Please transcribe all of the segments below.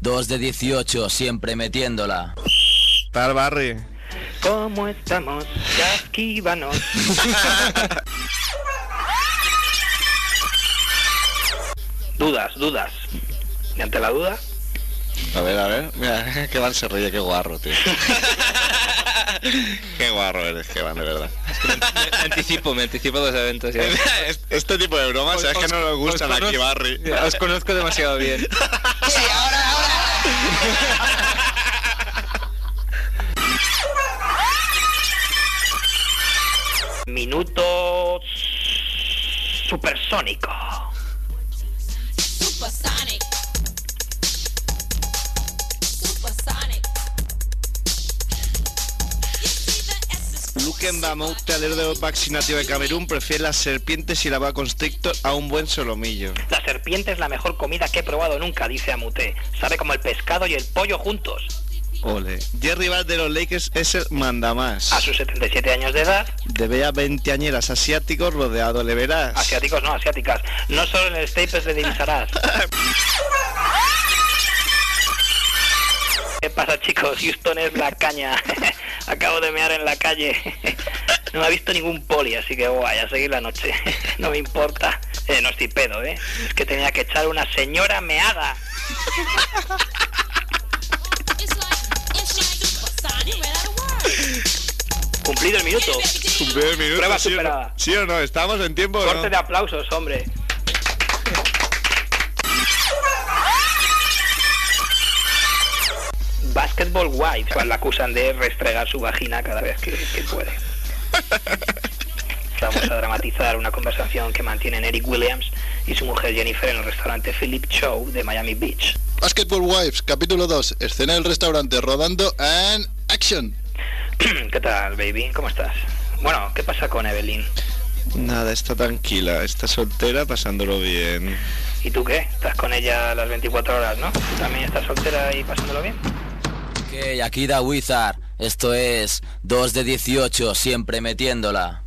2 de 18, siempre metiéndola. Tal Barry. ¿Cómo estamos? Casquíbanos. Dudas. ¿Y ante la duda? A ver. Mira, que van se ríe, qué guarro, tío. Qué guarro eres, que van, de verdad. Es que me anticipo dos eventos. Ya. Este tipo de bromas, es que no nos gustan aquí, Barry. Os conozco demasiado bien. ¡Sí, ahora! Minuto supersónico. Lukemba, motelero de Opaxi, nativo de Camerún, prefiere las serpientes y la va constrictor a un buen solomillo. La serpiente es la mejor comida que he probado nunca, dice Amute. Sabe como el pescado y el pollo juntos. Ole. Jerry Bass de los Lakers es el mandamás. A sus 77 años de edad, de bellas veinteañeras asiáticos rodeado le verás. Asiáticos no, asiáticas. No solo en el Staples le divisarás. ¿Qué pasa, chicos? Houston es la caña. Acabo de mear en la calle. No me ha visto ningún poli, así que voy a seguir la noche. No me importa. No estoy pedo, ¿eh? Es que tenía que echar una señora meada. Cumplido el minuto. Prueba superada. ¿Sí o no? Estamos en tiempo. Corte de aplausos, hombre. Basketball Wives, cual la acusan de restregar su vagina cada vez que puede. Vamos a dramatizar una conversación que mantienen Eric Williams y su mujer Jennifer en el restaurante Philip Chow de Miami Beach. Basketball Wives, capítulo 2, escena del restaurante, rodando and action. ¿Qué tal, baby? ¿Cómo estás? Bueno, ¿qué pasa con Evelyn? Nada, está tranquila, está soltera, pasándolo bien. ¿Y tú qué? Estás con ella las 24 horas, ¿no? ¿Tú también estás soltera y pasándolo bien? Ok, aquí da Wizard. Esto es 2 de 18, siempre metiéndola.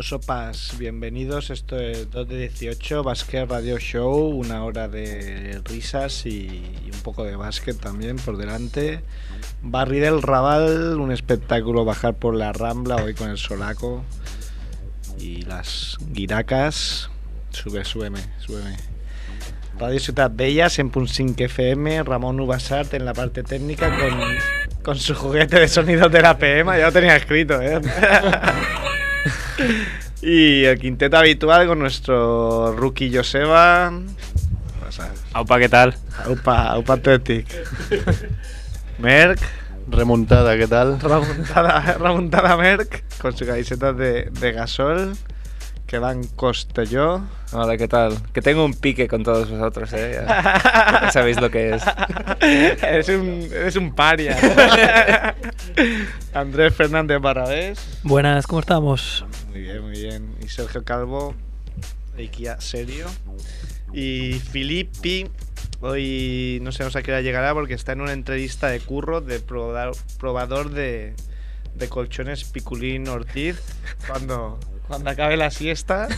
Sopas, bienvenidos, esto es 2 de 18, Basket Radio Show, una hora de risas y un poco de básquet también por delante. Barri del Raval, un espectáculo bajar por la Rambla hoy con el solaco y las guiracas. Súbeme. Radio Ciudad Bella, 100.5 FM, Ramón Ubasart en la parte técnica con su juguete de sonidos de la PM, ya lo tenía escrito, ¿eh? Y el quinteto habitual con nuestro rookie Joseba. Aupa, ¿qué tal? Aupa Atletic. Merck. Remontada, ¿qué tal? Remontada Merck con su camiseta de Gasol. Que van Costelló. Hola, ¿qué tal? Que tengo un pique con todos vosotros, ¿eh? Ya sabéis lo que es. Eres un paria. Andrés Fernández Barabés. Buenas, ¿cómo estamos? Muy bien. Y Sergio Calvo, Ikea Serio. Y Filippi, hoy no sabemos a qué hora llegará porque está en una entrevista de curro de probador de colchones Piculín Ortiz. Cuando acabe la siesta,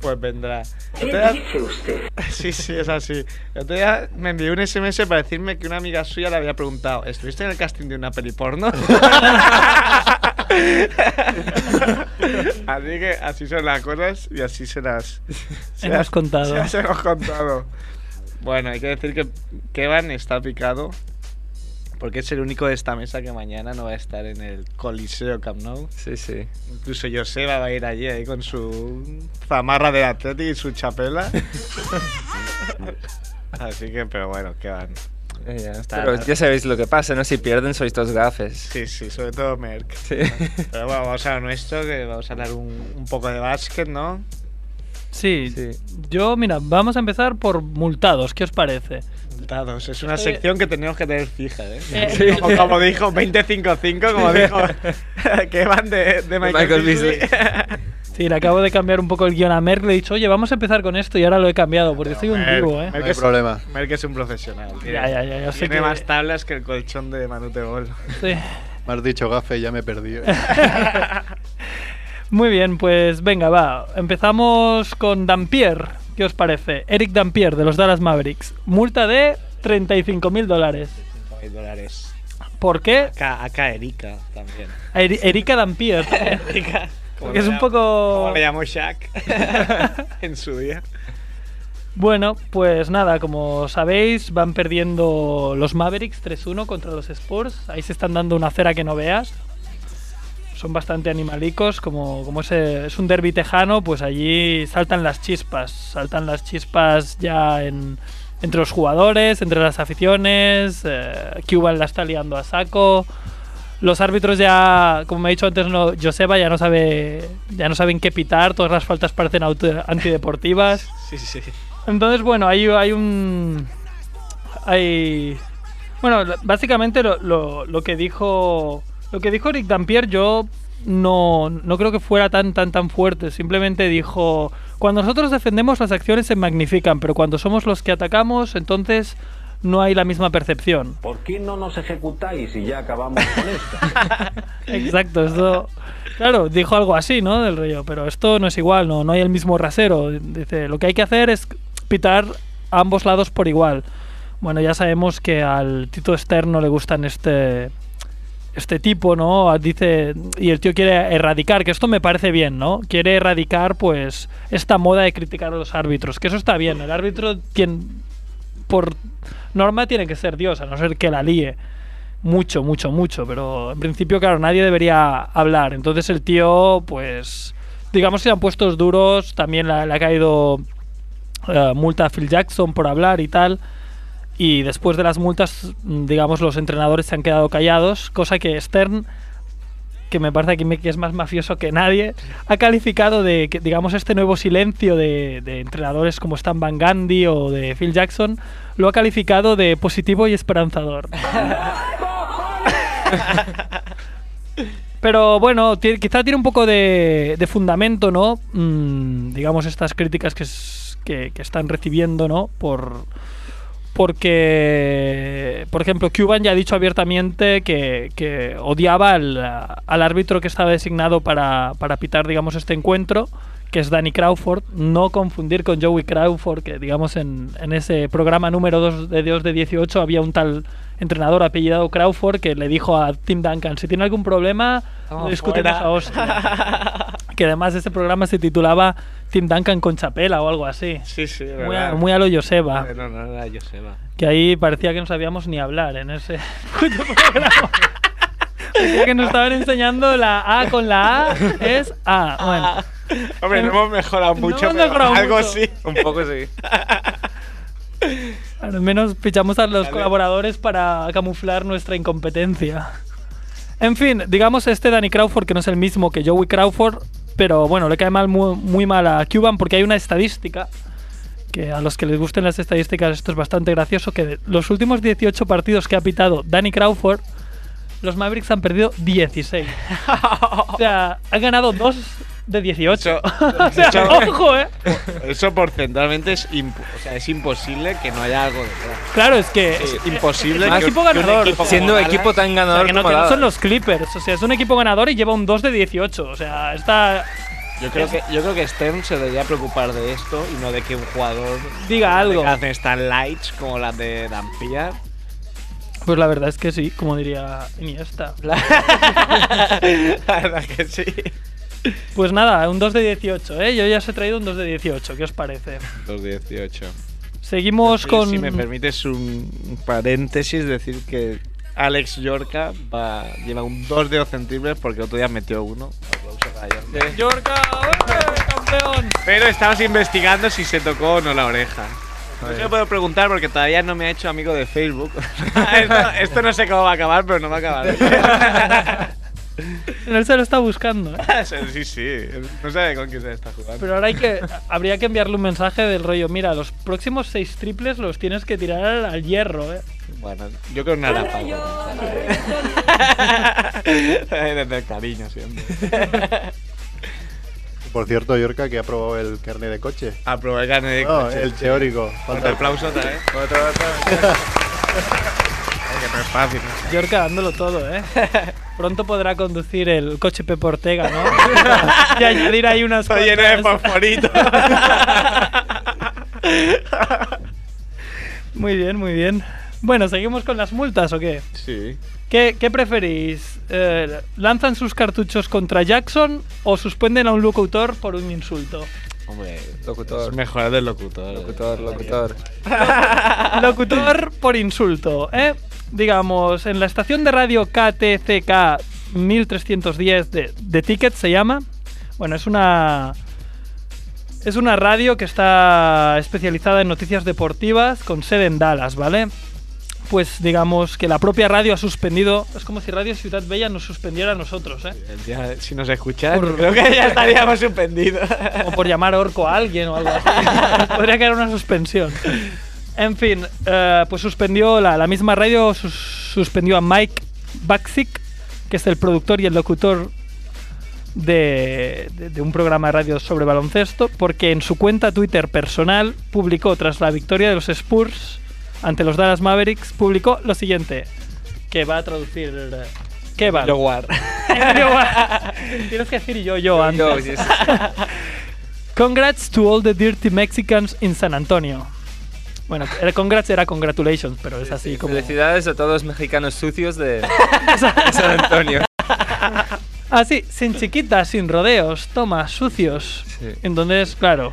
pues vendrá. ¿Qué dice usted? Sí, es así. El otro día me envió un SMS para decirme que una amiga suya le había preguntado: ¿estuviste en el casting de una peli porno? Así que así son las cosas y así se las hemos contado. Bueno, hay que decir que Kevan está picado porque es el único de esta mesa que mañana no va a estar en el Coliseo Camp Nou. Sí. Incluso Joseba va a ir allí ahí con su zamarra de Atleti y su chapela. Así que, pero bueno, ¿qué van? Pero ya sabéis lo que pasa, ¿no? Si pierden sois todos gafes. Sí, sí, sobre todo Merck. Sí. Pero bueno, vamos a lo nuestro, que vamos a hablar un poco de básquet, ¿no? Sí, sí. Yo, mira, vamos a empezar por multados, ¿qué os parece? Multados, es una sección que tenemos que tener fija, ¿eh? Sí. Como dijo 25-5, como dijo que van de Michael Beasley. Sí, le acabo de cambiar un poco el guión a Merck, le he dicho, oye, vamos a empezar con esto y ahora lo he cambiado, porque estoy un vivo, ¿eh? Merck es problema. Merck es un profesional. Ya, tiene que... más tablas que el colchón de Manute Bol. Sí. Me has dicho gafe y ya me he perdido. Muy bien, pues venga, va. Empezamos con Dampier. ¿Qué os parece? Eric Dampier, de los Dallas Mavericks. Multa de $35.000. $35.000. ¿Por qué? Acá Erika también. Erika Dampier. Erika. Porque es un poco... Como le llamó Shaq en su día. Bueno, pues nada, como sabéis, van perdiendo los Mavericks 3-1 contra los Spurs. Ahí se están dando una cera que no veas. Son bastante animalicos, como es un derbi tejano, pues allí saltan las chispas ya entre los jugadores, entre las aficiones, Cuban la está liando a saco, los árbitros ya, como me ha dicho antes Joseba, ya no saben qué pitar, todas las faltas parecen antideportivas. Sí, sí. Entonces, bueno, básicamente lo que dijo Eric Dampier yo no creo que fuera tan fuerte. Simplemente dijo, cuando nosotros defendemos las acciones se magnifican, pero cuando somos los que atacamos, entonces no hay la misma percepción. ¿Por qué no nos ejecutáis y ya acabamos con esto? Exacto, esto... Claro, dijo algo así, ¿no? Del rollo, pero esto no es igual, no hay el mismo rasero. Dice, lo que hay que hacer es pitar a ambos lados por igual. Bueno, ya sabemos que al Tito Stern no le gustan este tipo, ¿no? Dice, y el tío quiere erradicar, que esto me parece bien, ¿no? Quiere erradicar, pues, esta moda de criticar a los árbitros, que eso está bien. El árbitro, por norma, tiene que ser Dios, a no ser que la líe mucho, pero en principio, claro, nadie debería hablar. Entonces el tío, pues, digamos que han puestos duros, también le ha caído multa a Phil Jackson por hablar y tal. Y después de las multas, digamos, los entrenadores se han quedado callados, cosa que Stern, que me parece que es más mafioso que nadie, ha calificado de, digamos, este nuevo silencio de entrenadores como Stan Van Gundy o de Phil Jackson, lo ha calificado de positivo y esperanzador. Pero bueno, quizá tiene un poco de fundamento, ¿no? Digamos, estas críticas que están recibiendo, ¿no? Porque, por ejemplo, Cuban ya ha dicho abiertamente que odiaba al árbitro que estaba designado para pitar, digamos, este encuentro, que es Danny Crawford, no confundir con Joey Crawford, que, digamos, en ese programa número 2 de 2 de 18 había un tal entrenador apellidado Crawford que le dijo a Tim Duncan, si tiene algún problema, lo discutimos a hostia. Que además ese programa se titulaba Tim Duncan con Chapela o algo así. Sí, muy a lo Joseba. No era Joseba. Que ahí parecía que no sabíamos ni hablar en ese puto programa. Parecía que nos estaban enseñando la A con la A es A. Bueno. Hombre, no hemos mejorado mucho, no pero algo mucho. Sí. Un poco sí. Al menos fichamos a los colaboradores para camuflar nuestra incompetencia. En fin, digamos, este Danny Crawford, que no es el mismo que Joey Crawford, pero bueno, le cae mal, muy mal a Cuban, porque hay una estadística, que a los que les gusten las estadísticas esto es bastante gracioso, que de los últimos 18 partidos que ha pitado Danny Crawford, los Mavericks han perdido 16. O sea, han ganado 2 de 18. O sea, ojo, ¿eh? Eso porcentualmente es imposible que no haya algo detrás. Claro, es que... Sí, es imposible es un equipo ganador. Equipo siendo un equipo tan ganador, o sea, que no son los Clippers. O sea, es un equipo ganador y lleva un 2 de 18. O sea, está... Yo creo que Stern se debería preocupar de esto y no de que un jugador... Diga algo. Hacen estas lights como las de Dampier. Pues la verdad es que sí, como diría Iniesta. La verdad que sí. Pues nada, un 2 de 18, ¿eh? Yo ya os he traído un 2 de 18, ¿qué os parece? 2 de 18. Seguimos con... Si me permites un paréntesis, decir que Alex Yorka lleva un 2 de 2 centímetros porque el otro día metió uno. ¡Yorka! ¡Campeón! Pero estamos investigando si se tocó o no la oreja. No se lo puedo preguntar porque todavía no me ha hecho amigo de Facebook. Esto no sé cómo va a acabar, pero no va a acabar. Él se lo está buscando, ¿eh? Sí, sí. No sabe con quién se está jugando. Pero ahora hay que, habría que enviarle un mensaje del rollo: mira, los próximos 6 triples los tienes que tirar al hierro, ¿eh? Bueno, yo creo que nada. Desde el cariño siempre. Por cierto, Yorka, que ha probado el carnet de coche. Ha probado el carnet de coche. No, el teórico. Falta el aplauso otra vez. Otra vez. No es fácil. Yorka dándolo todo, ¿eh? Pronto podrá conducir el coche Pepe Ortega, ¿no? Y añadir ahí unas cosas. Lleno de fosforito. Muy bien, muy bien. Bueno, ¿seguimos con las multas o qué? Sí. ¿Qué preferís? ¿Lanzan sus cartuchos contra Jackson o suspenden a un locutor por un insulto? Hombre, locutor. Es mejor del locutor. Locutor. Locutor por insulto, ¿eh? Digamos, en la estación de radio KTCK 1310 de Ticket se llama. Bueno, es una radio que está especializada en noticias deportivas con sede en Dallas, ¿vale? Pues digamos que la propia radio ha suspendido. Es como si Radio Ciudad Bella nos suspendiera a nosotros, ¿eh? Ya, si nos escucharan, creo que ya estaríamos suspendidos. O por llamar orco a alguien o algo así. Podría caer una suspensión. En fin, pues suspendió la misma radio, suspendió a Mike Baksik, que es el productor y el locutor de un programa de radio sobre baloncesto, porque en su cuenta Twitter personal publicó, tras la victoria de los Spurs ante los Dallas Mavericks, publicó lo siguiente, que va a traducir... ¿Qué va? Yoguar. Tienes que decir yo antes. Yo, sí. Congrats to all the dirty Mexicans in San Antonio. Bueno, el congrats era congratulations, pero es así como... Felicidades a todos los mexicanos sucios de San Antonio. Así, sin chiquitas, sin rodeos, toma, sucios. Sí. Entonces, claro,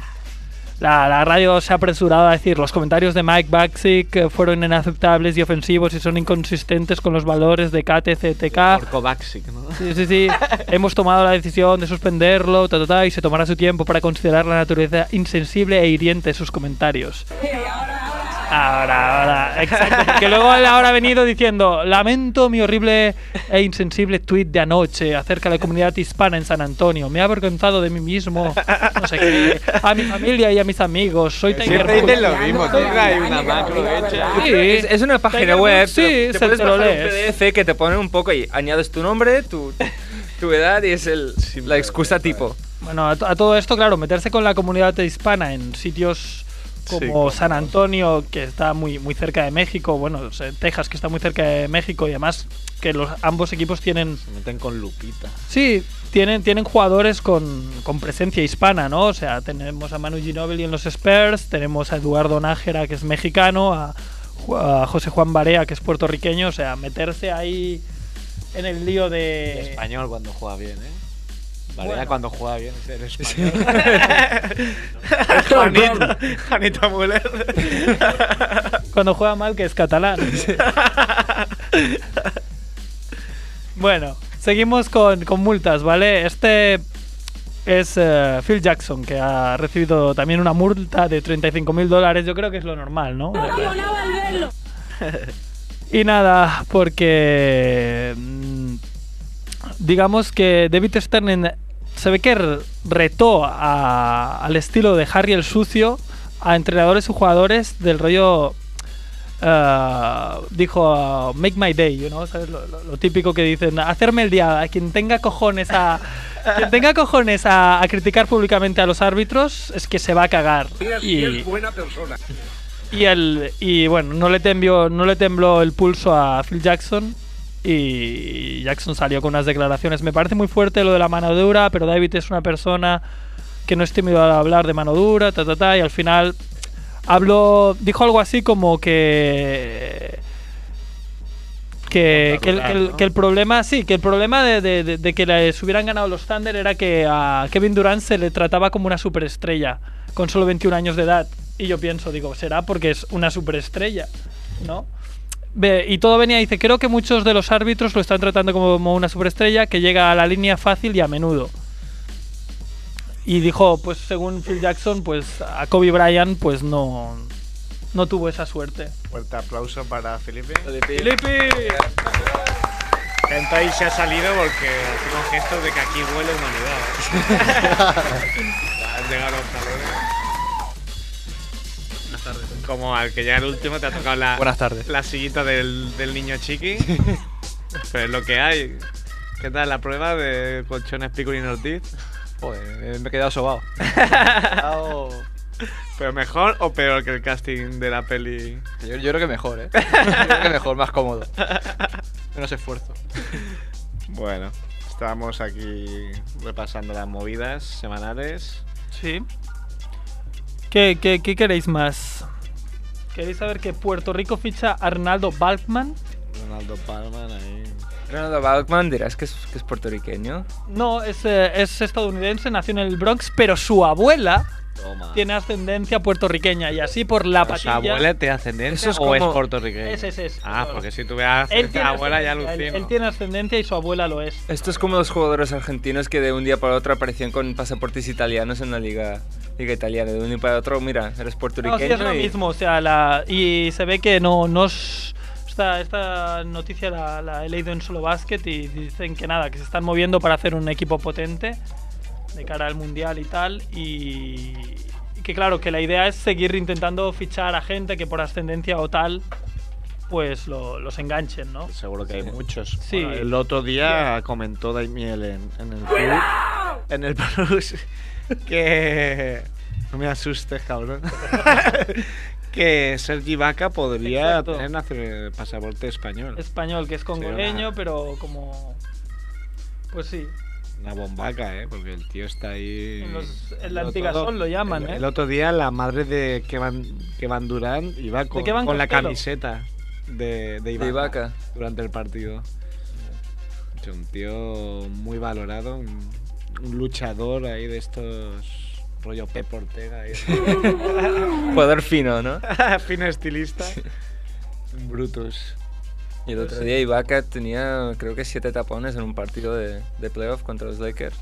la radio se ha apresurado a decir: los comentarios de Mike Baksik fueron inaceptables y ofensivos y son inconsistentes con los valores de KTCTK. Orco Baksik, ¿no? Sí. Hemos tomado la decisión de suspenderlo, y se tomará su tiempo para considerar la naturaleza insensible e hiriente de sus comentarios. Ahora, exacto. Que luego él ahora ha venido diciendo: lamento mi horrible e insensible tuit de anoche acerca de la comunidad hispana en San Antonio. Me he avergonzado de mí mismo, no sé qué, a mi familia y a mis amigos. Soy Tiger Woods. Siempre dicen lo mismo, tío. Hay una macro hecha. Sí, es una página web. Sí, te puedes bajar un PDF que te pone un poco y añades tu nombre, tu edad y es la excusa tipo. Bueno, a todo esto, claro, meterse con la comunidad hispana en sitios como San Antonio, que está muy, muy cerca de México, bueno, o sea, Texas, que está muy cerca de México, y además que ambos equipos tienen... Se meten con Lupita. Sí, tienen jugadores con presencia hispana, ¿no? O sea, tenemos a Manu Ginóbili en los Spurs, tenemos a Eduardo Nájera, que es mexicano, a José Juan Barea, que es puertorriqueño, o sea, meterse ahí en el lío de... El español cuando juega bien, ¿eh? Vale, bueno. Cuando juega bien, ser español. Juanito Müller. Cuando juega mal, que es catalán. Sí. Bueno, seguimos con multas, ¿vale? Este es Phil Jackson, que ha recibido también una multa de $35.000. Yo creo que es lo normal, ¿no? No, al verlo. Y nada, porque... digamos que David Stern se ve que retó al estilo de Harry el Sucio a entrenadores y jugadores del rollo... dijo, make my day, you know, ¿sabes? Lo típico que dicen, hacerme el día. A quien tenga cojones a criticar públicamente a los árbitros es que se va a cagar. Y es buena persona. Y bueno, no le tembló el pulso a Phil Jackson. Y Jackson salió con unas declaraciones: me parece muy fuerte lo de la mano dura, pero David es una persona que no es tímido al hablar de mano dura, y al final dijo algo así como que el problema, de que les hubieran ganado los Thunder era que a Kevin Durant se le trataba como una superestrella con solo 21 años de edad. Y yo pienso, digo, será porque es una superestrella, ¿no? Y todo venía, dice, creo que muchos de los árbitros lo están tratando como una superestrella que llega a la línea fácil y a menudo. Y dijo, pues según Phil Jackson, pues a Kobe Bryant pues no, no tuvo esa suerte. Fuerte aplauso para Felipe. ¡Felipe! Tanto ahí se ha salido porque hacemos gestos de que aquí huele humanidad. Han llegado los calores. Buenas tardes. Como al que ya el último te ha tocado la sillita del niño chiqui. Pero es lo que hay. ¿Qué tal la prueba de colchones Piculín Ortiz? Joder, me he quedado sobado. ¿Pero mejor o peor que el casting de la peli? Yo creo que mejor, ¿eh? Yo creo que mejor, más cómodo. Menos esfuerzo. Bueno, estábamos aquí repasando las movidas semanales. Sí. ¿Qué queréis más? ¿Queréis saber que Puerto Rico ficha a Arnaldo Balkman? Arnaldo Balkman ahí. Ronald Balkman, dirás que es puertorriqueño. No, es estadounidense, nació en el Bronx, pero su abuela tiene ascendencia puertorriqueña y así por la patilla. ¿Su abuela tiene ascendencia o es puertorriqueña? Es. Ah, porque si tú veas a abuela ya alucino. Él tiene ascendencia y su abuela lo es. Esto es como los jugadores argentinos que de un día para otro aparecían con pasaportes italianos en la liga italiana. De un día para otro, mira, eres puertorriqueño. No, sí, es lo mismo, o sea, y se ve que no es... Esta noticia la he leído en Solo Basket y dicen que nada, que se están moviendo para hacer un equipo potente de cara al mundial y tal, y que claro, que la idea es seguir intentando fichar a gente que por ascendencia o tal pues los enganchen, ¿no? Seguro que hay muchos. Sí. Bueno, el otro día comentó Daimiel en el Plus que... No me asustes, cabrón. Que Sergi Vaca podría tener pasaporte español. Español, que es congoleño, pero como... Pues sí. Una bombaca, porque el tío está ahí... En la antigua Sol lo llaman, El otro día la madre de Kevin Durant iba con la camiseta de Ibaka durante el partido. Es un tío muy valorado, un luchador ahí de estos... Rollo Pep Ortega. Jugador fino, ¿no? Fino estilista. Sí. Brutus. Y el otro día Ibaka tenía, creo que 7 tapones en un partido de playoff contra los Lakers.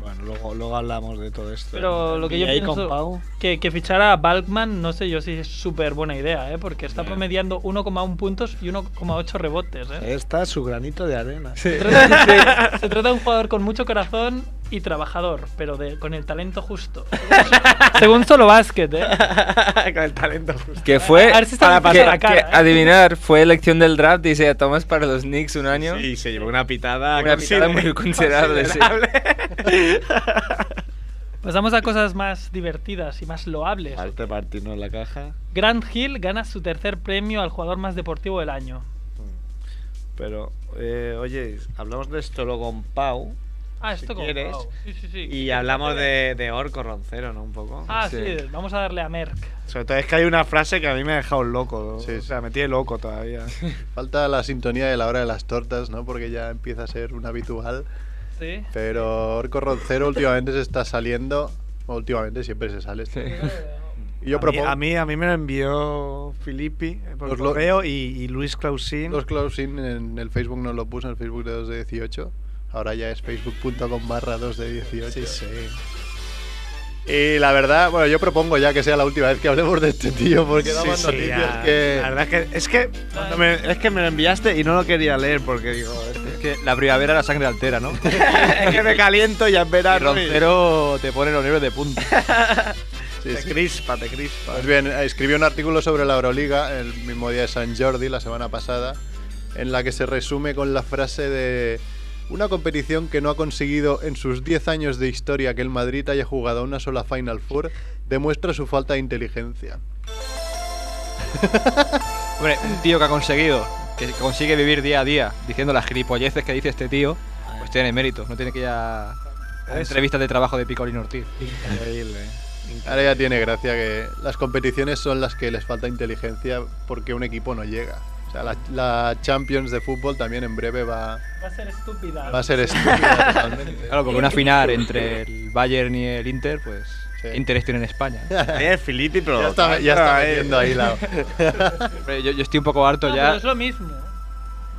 Bueno, luego hablamos de todo esto. Pero lo que yo pienso que fichar a Balkman, no sé yo si es súper buena idea, porque está promediando 1,1 puntos y 1,8 rebotes. Está su granito de arena. Sí. Se trata de un jugador con mucho corazón y trabajador, pero con el talento justo. Según Solo Basket, Con el talento justo. Que fue, a ver si está para la cara, adivinar, fue elección del draft de Isaiah Thomas para los Knicks un año. Sí, se llevó una pitada. Una pitada muy considerable. Sí. Pasamos a cosas más divertidas y más loables. Parte partirnos la caja. Grant Hill gana su tercer premio al jugador más deportivo del año. Pero, oye, hablamos de esto luego con Pau. Ah, esto si como quieres. Wow. Sí. Y hablamos de Orco Roncero, ¿no? Un poco. Ah, sí. Vamos a darle a Merck. Sobre todo es que hay una frase que a mí me ha dejado loco, ¿no? Sí. O sea, me tiene loco todavía. Falta la sintonía de la hora de las tortas, ¿no? Porque ya empieza a ser un habitual. Sí. Pero Orco Roncero últimamente se está saliendo. Últimamente siempre se sale. Sí. Y yo propongo... a mí me lo envió Filippi por correo y Luis Clausín. Luis Clausín en el Facebook nos lo puso, en el Facebook de 2 de 18. Ahora ya es facebook.com/2de18. Sí. Y la verdad, bueno, yo propongo ya que sea la última vez que hablemos de este tío, porque da más noticias que... La verdad es que me lo enviaste y no lo quería leer, porque digo... Es que la primavera la sangre altera, ¿no? Es que me caliento y ya en verano... El Roncero te pone los nervios de punta. Sí. Te crispa. Pues bien, escribí un artículo sobre la Euroliga el mismo día de San Jordi, la semana pasada, en la que se resume con la frase de... Una competición que no ha conseguido en sus 10 años de historia que el Madrid haya jugado una sola Final Four demuestra su falta de inteligencia. Hombre, un tío que consigue vivir día a día diciendo las gilipolleces que dice este tío, pues tiene mérito, no tiene que ir a entrevistas de trabajo de Picolín Ortiz. Increíble. Ahora ya tiene gracia que las competiciones son las que les falta inteligencia porque un equipo no llega. O sea, la Champions de fútbol también en breve va a ser estúpida. Va a ser estúpida totalmente. Claro, porque una final entre el Bayern y el Inter, pues... Sí. Interés tiene en España. Es Filippi, pero... Ya está metiendo ahí yo estoy un poco harto ya. Pero es lo mismo.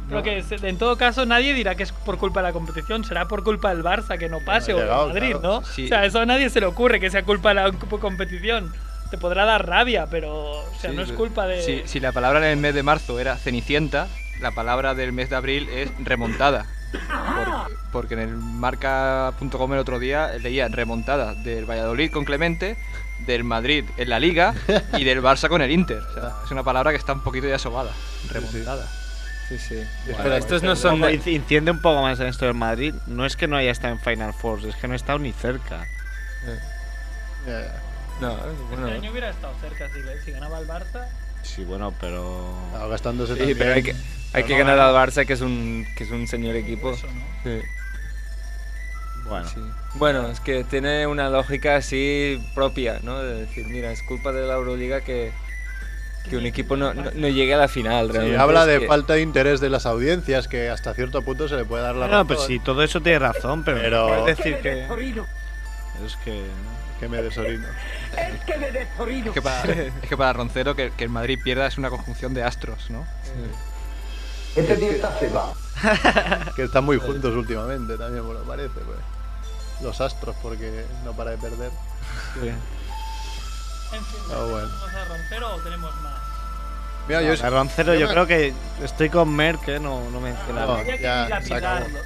Creo que en todo caso nadie dirá que es por culpa de la competición. Será por culpa del Barça que no pase o del Madrid, claro. ¿No? Sí. O sea, eso a nadie se le ocurre que sea culpa de la competición. te podrá dar rabia, pero o sea, sí, no es culpa de... Si la palabra en el mes de marzo era Cenicienta, la palabra del mes de abril es remontada. Porque en el marca.com el otro día leía remontada del Valladolid con Clemente, del Madrid en la Liga y del Barça con el Inter. O sea, es una palabra que está un poquito ya sobada, remontada. Sí. Bueno, pero estos no son... Inciende un poco más en esto del Madrid. No es que no haya estado en Final Four, es que no ha estado ni cerca. No, bueno. Este año hubiera estado cerca si ganaba el Barça. Sí, bueno, pero... Estaba gastándose también. Pero hay que ganar al Barça, que es un señor equipo. Eso, ¿no? Sí. Bueno. Sí. Bueno, es que tiene una lógica así propia, ¿no? De decir, mira, es culpa de la Euroliga que un equipo no llegue a la final. Realmente. Sí, habla de falta de interés de las audiencias, que hasta cierto punto se le puede dar la razón. No, pues sí, todo eso tiene razón, pero... Es decir que... Es que... me desorino. Es que para Roncero que el Madrid pierda es una conjunción de astros, ¿no? Sí. Este tío está cebado. Que están muy juntos últimamente también, bueno, parece. Pues. Los astros, porque no para de perder. Sí. En fin, bueno. ¿Tenemos a Roncero o tenemos más? Mira, a Roncero yo creo que estoy con Merck, no mencionaba. No, ya,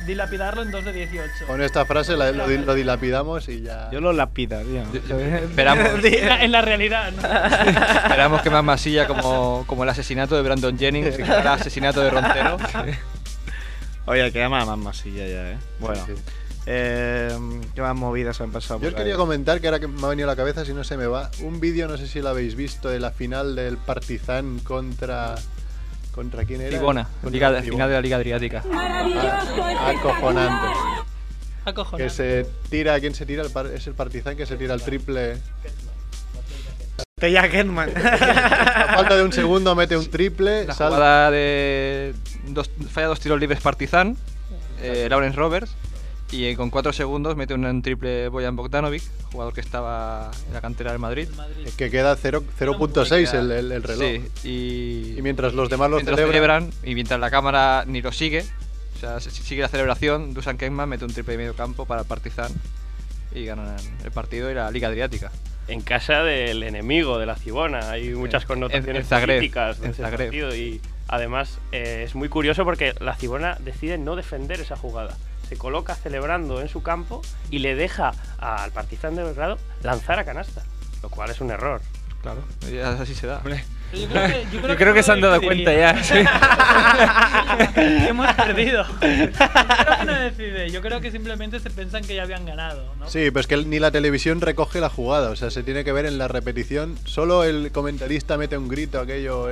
dilapidarlo en 2 de 18. Con esta frase lo dilapidamos y ya... Yo lo lapidaría. Esperamos. en la realidad, ¿no? Esperamos que más masilla como el asesinato de Brandon Jennings, que el asesinato de Roncero. Oye, que llama más masilla ya, ¿eh? Bueno. Sí. ¿Qué más movidas han pasado? Yo os quería comentar, que ahora que me ha venido a la cabeza, si no se me va, un vídeo, no sé si lo habéis visto, de la final del Partizan contra quién era? Tigona, la final de la Liga Adriática. ¡Maravilloso! Acojonante. Acojonante. Que se tira, ¿quién se tira? Es el Partizan que se tira el triple. Teja Germán. A falta de un segundo mete un triple. La jugada de... falla 2 tiros libres Partizan, Lawrence Roberts. Y con 4 segundos mete un triple Bojan Bogdanovic, jugador que estaba en la cantera del Madrid. Es que queda 0.6 el reloj. Sí, y mientras los demás lo celebran y mientras la cámara ni lo sigue, o sea, sigue la celebración, Dusan Kengman mete un triple de medio campo para el Partizan y ganan el partido y la Liga Adriática. En casa del enemigo, de la Cibona, hay muchas connotaciones políticas en Zagreb. Y además es muy curioso porque la Cibona decide no defender esa jugada. Se coloca celebrando en su campo y le deja al Partizan de Belgrado lanzar a canasta, lo cual es un error. Claro, ya así se da. Yo creo que se han dado cuenta ya. Sí. Hemos perdido. Yo creo que no decide, yo creo que simplemente se piensan que ya habían ganado, ¿no? Sí, pero es que ni la televisión recoge la jugada, o sea, se tiene que ver en la repetición. Solo el comentarista mete un grito, aquello.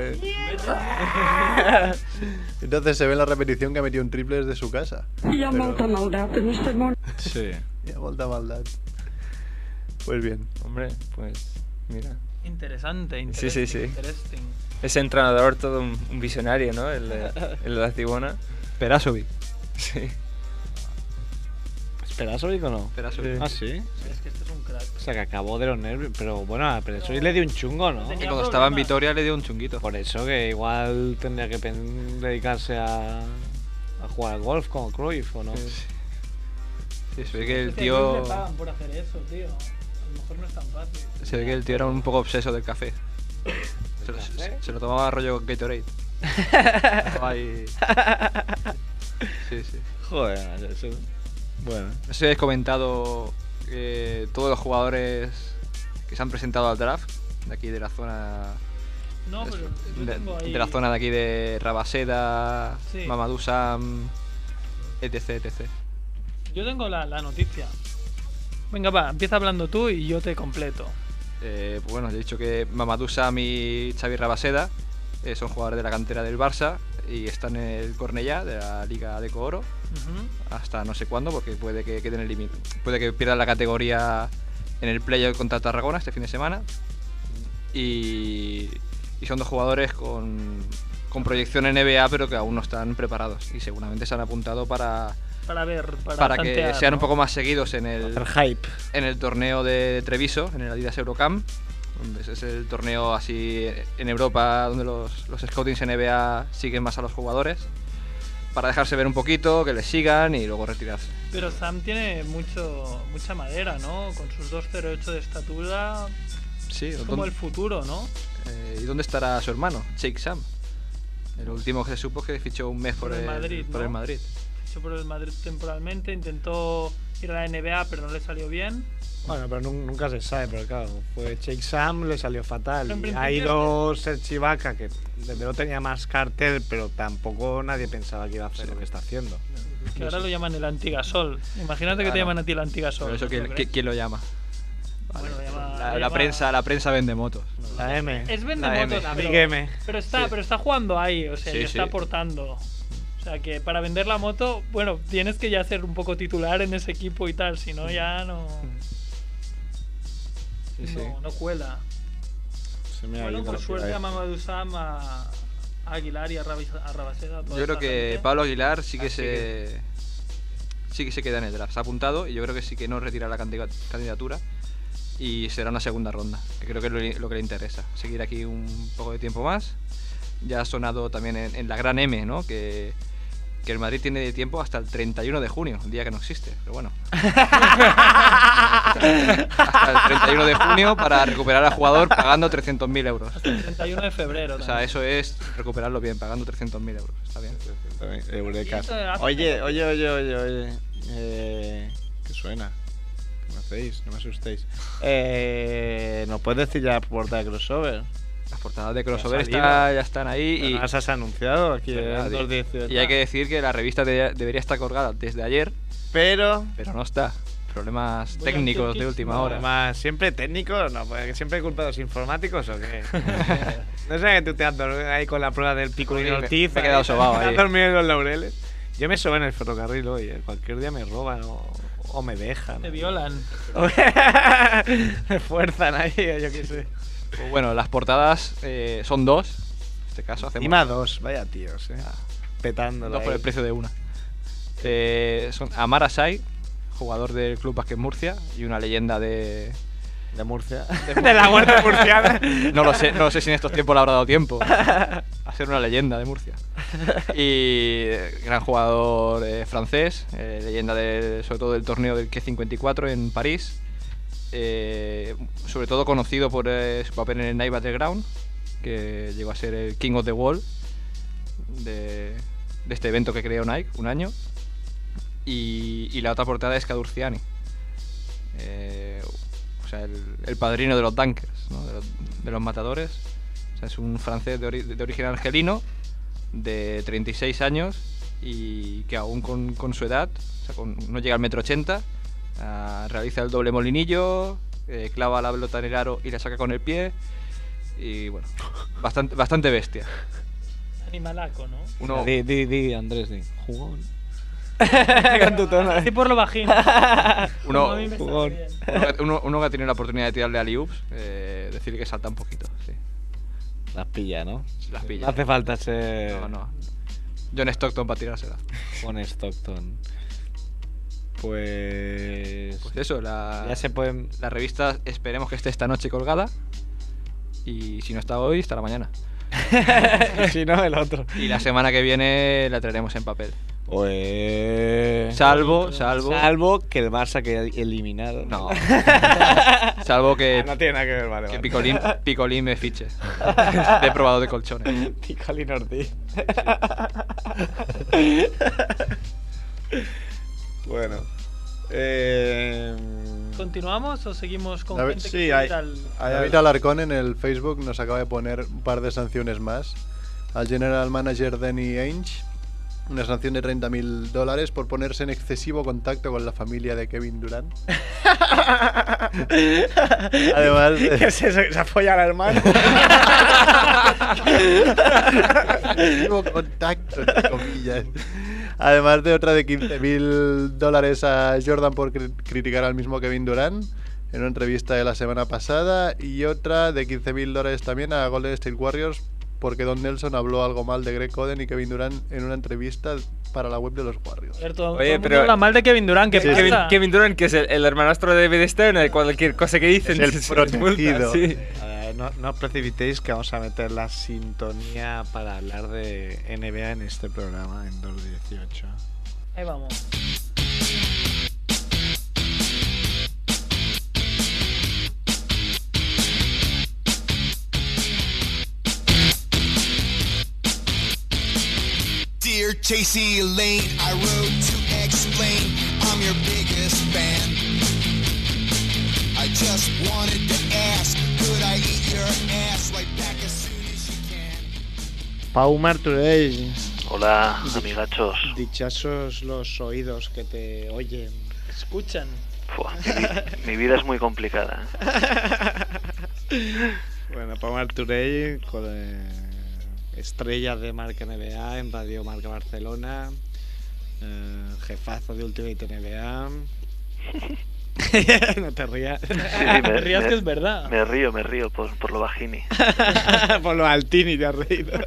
Entonces se ve en la repetición que ha metido un triple desde su casa. Y ya molta maldad, pero este mono. Sí. Ya molta maldad. Pues bien, hombre, pues mira. Interesante. Sí. Ese entrenador, todo un visionario, ¿no? El de la Cibona. Perasovic. Sí. ¿Es Perasovic o no? Perasovic. Ah, sí. Es que este es un crack. O sea, que acabó de los nervios. Pero bueno, a Perasovic le dio un chungo, ¿no? Que cuando estaba en Vitoria le dio un chunguito. Por eso que igual tendría que dedicarse a jugar al golf como Cruyff, ¿o no? Sí, se ve que el tío... le pagan por hacer eso, tío. A lo mejor no es tan fácil. Se ve que el tío era un poco obseso del café. Se lo tomaba rollo Gatorade. Ahí. Sí. Joder, eso. Bueno. No sé si habéis comentado todos los jugadores que se han presentado al draft, de aquí de la zona. No, pero yo tengo ahí... de la zona de aquí de Rabaseda, sí. Mamadou Sam, etc. Yo tengo la noticia. Venga, va, empieza hablando tú y yo te completo. Pues bueno, ya he dicho que Mamadou Sam y Xavi Rabaseda son jugadores de la cantera del Barça y están en el Cornellá de la Liga de Cooro hasta no sé cuándo, porque puede que pierdan la categoría en el playoff contra Tarragona este fin de semana. Y son dos jugadores con proyección en NBA, pero que aún no están preparados y seguramente se han apuntado para que sean, ¿no?, un poco más seguidos en el hype, en el torneo de Treviso, en el Adidas Eurocamp. Es el torneo así en Europa donde los scoutings NBA siguen más a los jugadores para dejarse ver un poquito, que les sigan y luego retirarse. Pero Sam tiene mucha madera, ¿no? Con sus 2.08 de estatura. Sí, es como el futuro, ¿no? ¿Y dónde estará su hermano, Sheikh Sam? El último que se supo es que fichó un mes por el Madrid. Fichó por el Madrid temporalmente, intentó ir a la NBA, pero no le salió bien. Bueno, pero nunca se sabe, pero claro, pues Sheikh Sam le salió fatal. Ha ido Serge Ibaka, que desde luego tenía más cartel, pero tampoco nadie pensaba que iba a hacer lo que está haciendo. Que ahora lo llaman el Antigasol. Imagínate que te llaman a ti el Antigasol. Pero eso, ¿quién lo llama? Vale. Bueno, la prensa vende motos. La M. Es vende motos, pero está jugando ahí, o sea, sí, está aportando. O sea, que para vender la moto, bueno, tienes que ya ser un poco titular en ese equipo y tal, si no, ya no. Sí. No cuela. Bueno, por suerte a Mamadou Sam, a Aguilar y a Rabaseda. Yo creo que Pablo Aguilar sí que se queda en el draft. Se ha apuntado y yo creo que sí que no retira la candidatura. Y será una segunda ronda, que creo que es lo que le interesa. Seguir aquí un poco de tiempo más. Ya ha sonado también en la gran M, ¿no? Que el Madrid tiene de tiempo hasta el 31 de junio, el día que no existe, pero bueno. Hasta el 31 de junio para recuperar al jugador pagando 300.000 euros. Hasta el 31 de febrero. También. O sea, eso es recuperarlo bien, pagando 300.000 euros. Está bien. Oye. ¿Qué suena? No me asustéis. ¿Nos puedes decir ya la portada de Crossover? Las portadas de Crossover ya están ahí. Pero y las has anunciado aquí en 218. Y hay que decir que la revista debería estar colgada desde ayer. Pero no está. Problemas técnicos de última hora. Más siempre técnicos, no, porque siempre hay culpa de los informáticos o qué. No sé, que tú te has dormido ahí con la prueba del Piculín Ortiz. Me he quedado sobado ahí. Te has dormido en los laureles. Yo me sobo en el ferrocarril hoy. Cualquier día me roban o me dejan. Te violan. Me fuerzan ahí, yo qué sé. Pues bueno, las portadas son dos. En este caso hacemos. Y más dos, vaya tíos. Petándolo. Dos por el precio de una. Son Amar Asai, jugador del Club Básquet Murcia y una leyenda de. De Murcia. De la huerta murciana. No lo sé si en estos tiempos le habrá dado tiempo a ser una leyenda de Murcia. Y gran jugador francés, leyenda sobre todo del torneo del K54 en París. Sobre todo conocido por su papel en el Night Battleground, que llegó a ser el King of the Wall de este evento que creó Nike un año. Y la otra portada es Cadurciani. O sea, el padrino de los dunkers, ¿no? de los matadores. O sea, es un francés de origen argelino, de 36 años y que aún con su edad, o sea, no llega al 1,80 m, realiza el doble molinillo, clava la pelota en el aro y la saca con el pie. Y bueno, bastante bestia. Animalaco, ¿no? Di, Andrés, di. Jugón. Con tu tono. Sí, por lo bajín. Uno que ha tenido la oportunidad de tirarle alley-oops, decirle que salta un poquito, sí. Las pilla, ¿no? Las pilla. No hace falta ser. No. John Stockton para tirársela. John Stockton. Pues eso, ya se pueden. La revista esperemos que esté esta noche colgada. Y si no está hoy, estará mañana. Si no, el otro. Y la semana que viene la traeremos en papel. Salvo que el Barça quede eliminado. No. Salvo que. No tiene nada que ver, vale. Que Picolín me fiche. De probado de colchones. Picolín Ortiz. Sí. Bueno. ¿Continuamos o seguimos con gente? Sí, David Alarcón en el Facebook nos acaba de poner un par de sanciones más. Al general manager Danny Ainge. Una sanción de $30.000 por ponerse en excesivo contacto con la familia de Kevin Durant. Además. ¿Qué es eso? ¿Se ha follado al hermano? Excesivo contacto, entre comillas. Además de otra de $15.000 a Jordan por criticar al mismo Kevin Durant en una entrevista de la semana pasada. Y otra de $15.000 también a Golden State Warriors. Porque Don Nelson habló algo mal de Greg Oden y Kevin Durant en una entrevista para la web de los Warriors. Oye, pero habla mal de Kevin Durant. ¿Qué pasa? Kevin Durant, que es el hermanastro de David Stern, cualquier cosa que dicen. Es el protegido. Sí. No os precipitéis, que vamos a meter la sintonía para hablar de NBA en este programa en 2018. Ahí vamos. dear Chasey Lane, I wrote to explain I'm your biggest fan. I just wanted to ask, could I eat your ass right back as soon as you can? Pau Martorell. Hola, amigachos. Dichosos los oídos que te oyen. Escuchan. Pua, mi vida es muy complicada. Bueno, Pau Martorell, estrella de Marca NBA en Radio Marca Barcelona, jefazo de Ultimate NBA. No te rías. Te rías, que es verdad. Me río por lo bajini. Por lo altini te has reído.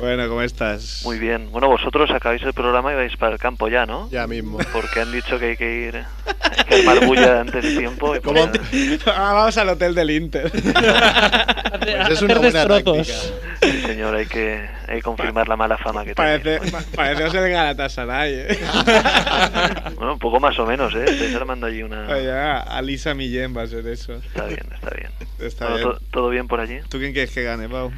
Bueno, ¿cómo estás? Muy bien. Bueno, vosotros acabáis el programa y vais para el campo ya, ¿no? Ya mismo. Porque han dicho que hay que ir, hay que armar bulla antes de tiempo. ¿Cómo? Vamos al hotel del Inter. Pues es una buena táctica. Sí, señor, hay que confirmar la mala fama que tiene. Parece ser Galatasaray, ¿eh? Bueno, un poco más o menos, ¿eh? Estoy armando allí una... Oye, Alisa Millén va a ser eso. Está bien, está bien. Está bueno, bien. ¿Todo bien por allí? ¿Tú quién quieres que gane, Pau?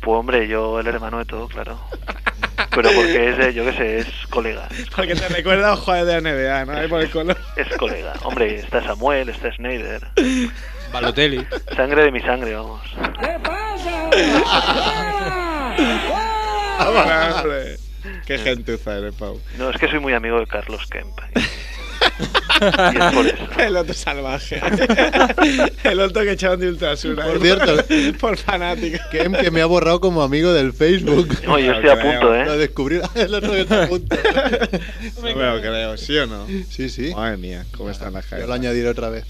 Pues hombre, yo el hermano de todo, claro. Pero porque es, yo qué sé, es colega. Porque te recuerda a un jugador de NBA, ¿no? Ahí por el color. Es colega. Hombre, está Samuel, está Schneider. Balotelli. Sangre de mi sangre, vamos. ¿Qué pasa? ¡Vamos, hombre! Qué gentuza eres, Pau. No, es que soy muy amigo de Carlos Kemp. Y es por eso. El otro salvaje. El otro que echaban de Ultrasur. Por cierto, por fanático. Kemp, que me ha borrado como amigo del Facebook. No, yo estoy a punto, ¿eh? Lo descubrí. El otro que está a punto. No me lo creo, ¿sí o no? Sí, sí. Madre mía, cómo están las caras. Yo lo añadiré otra vez.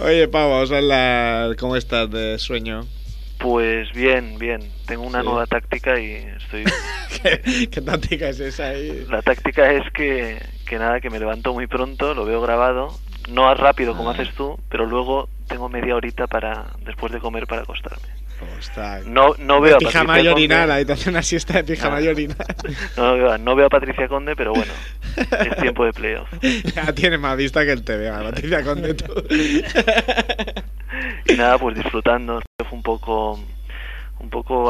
Oye, Pau, vamos a hablar. ¿Cómo estás de sueño? Pues bien, bien. Tengo una nueva táctica y estoy... ¿Qué táctica es esa ahí? La táctica es que nada, que me levanto muy pronto, lo veo grabado, no rápido como haces tú, pero luego tengo media horita para después de comer para acostarme. Ostras. No veo a Patricia Conde. Pijama y orinal, ahí te hace una siesta de pijama y orinal. No veo a Patricia Conde, pero bueno, es tiempo de playoff. Ya tiene más vista que el TV, Patricia Conde tú. Y nada, pues disfrutando. Fue un poco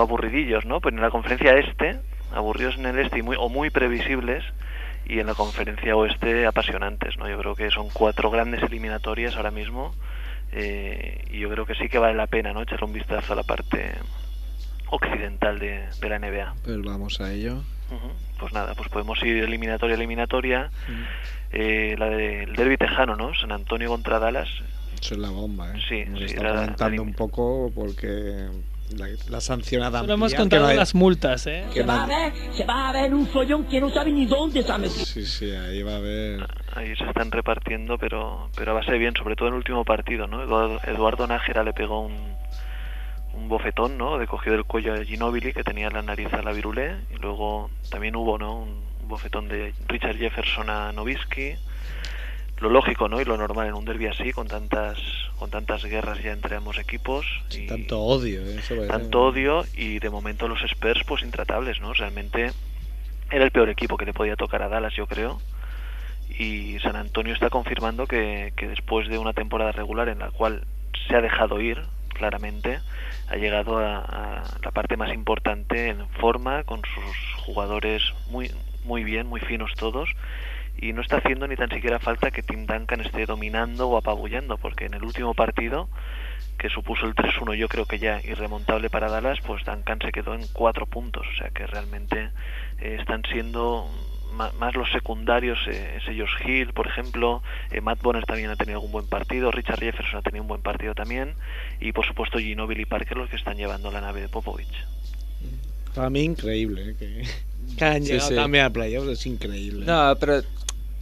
aburridillos, ¿no? Pero en la conferencia este, aburridos en el este y muy previsibles, y en la conferencia oeste apasionantes, ¿no? Yo creo que son 4 grandes eliminatorias ahora mismo, y yo creo que sí que vale la pena, ¿no? Echarle un vistazo a la parte occidental de la NBA. Pues vamos a ello. Pues nada, pues podemos ir eliminatoria. La del derbi tejano, ¿no? San Antonio contra Dallas. Eso es la bomba, ¿eh? Sí, nos está adelantando un poco porque la sancionada... Solo hemos contado las multas, ¿eh? Se va a ver un follón que no sabe ni dónde está metido. Sí, ahí va a haber... Ahí se están repartiendo, pero va a ser bien, sobre todo en el último partido, ¿no? Eduardo Nájera le pegó un bofetón, ¿no? Le cogió del cuello a Ginóbili, que tenía la nariz a la Virulé, y luego también hubo, ¿no? Un bofetón de Richard Jefferson a Nowitzki. Lo lógico, ¿no? Y lo normal en un derbi así, con tantas guerras ya entre ambos equipos. Y tanto odio, ¿eh? Tanto odio, y de momento los Spurs, pues intratables, ¿no? Realmente era el peor equipo que le podía tocar a Dallas, yo creo. Y San Antonio está confirmando que después de una temporada regular en la cual se ha dejado ir, claramente, ha llegado a la parte más importante en forma, con sus jugadores muy, muy bien, muy finos todos. Y no está haciendo ni tan siquiera falta que Tim Duncan esté dominando o apabullando, porque en el último partido, que supuso el 3-1, yo creo que ya irremontable para Dallas, pues Duncan se quedó en 4 puntos, o sea que realmente están siendo más los secundarios, ese Josh Hill, por ejemplo, Matt Bonner también ha tenido algún buen partido, Richard Jefferson ha tenido un buen partido también, y por supuesto Ginóbili y Parker los que están llevando la nave de Popovich. Para mí increíble, que han llegado también a playoffs, es increíble. No, pero...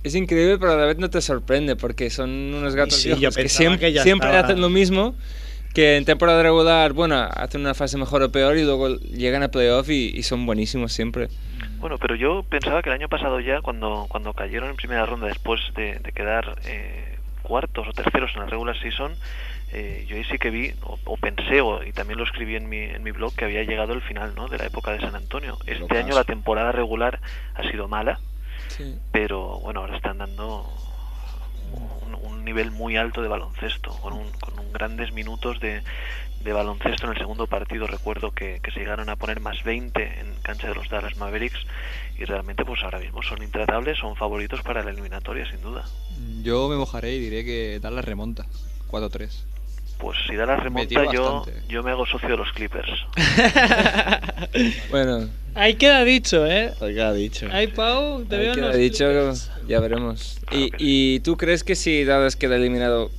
Es increíble, pero a la vez no te sorprende, porque son unos gatos viejos que siempre hacen lo mismo, que en temporada regular, bueno, hacen una fase mejor o peor y luego llegan a playoff y son buenísimos siempre. Bueno, pero yo pensaba que el año pasado ya, cuando cayeron en primera ronda después de quedar cuartos o terceros en la regular season, yo ahí sí que vi, o pensé, y también lo escribí en mi blog, que había llegado el final, ¿no?, de la época de San Antonio. Este año la temporada regular ha sido mala. Sí. Pero bueno, ahora están dando un nivel muy alto de baloncesto, con grandes minutos de baloncesto en el segundo partido. Recuerdo que se llegaron a poner más 20 en cancha de los Dallas Mavericks, y realmente pues ahora mismo son intratables, son favoritos para la eliminatoria sin duda. Yo me mojaré y diré que Dallas remonta 4-3. Pues si Dallas remonta, yo me hago socio de los Clippers. Bueno, ahí queda dicho, ¿eh? Ahí queda dicho. Ahí, Pau, te ahí veo queda los dicho, Clippers. Ya veremos. Claro, ¿Y tú crees que si Dallas queda eliminado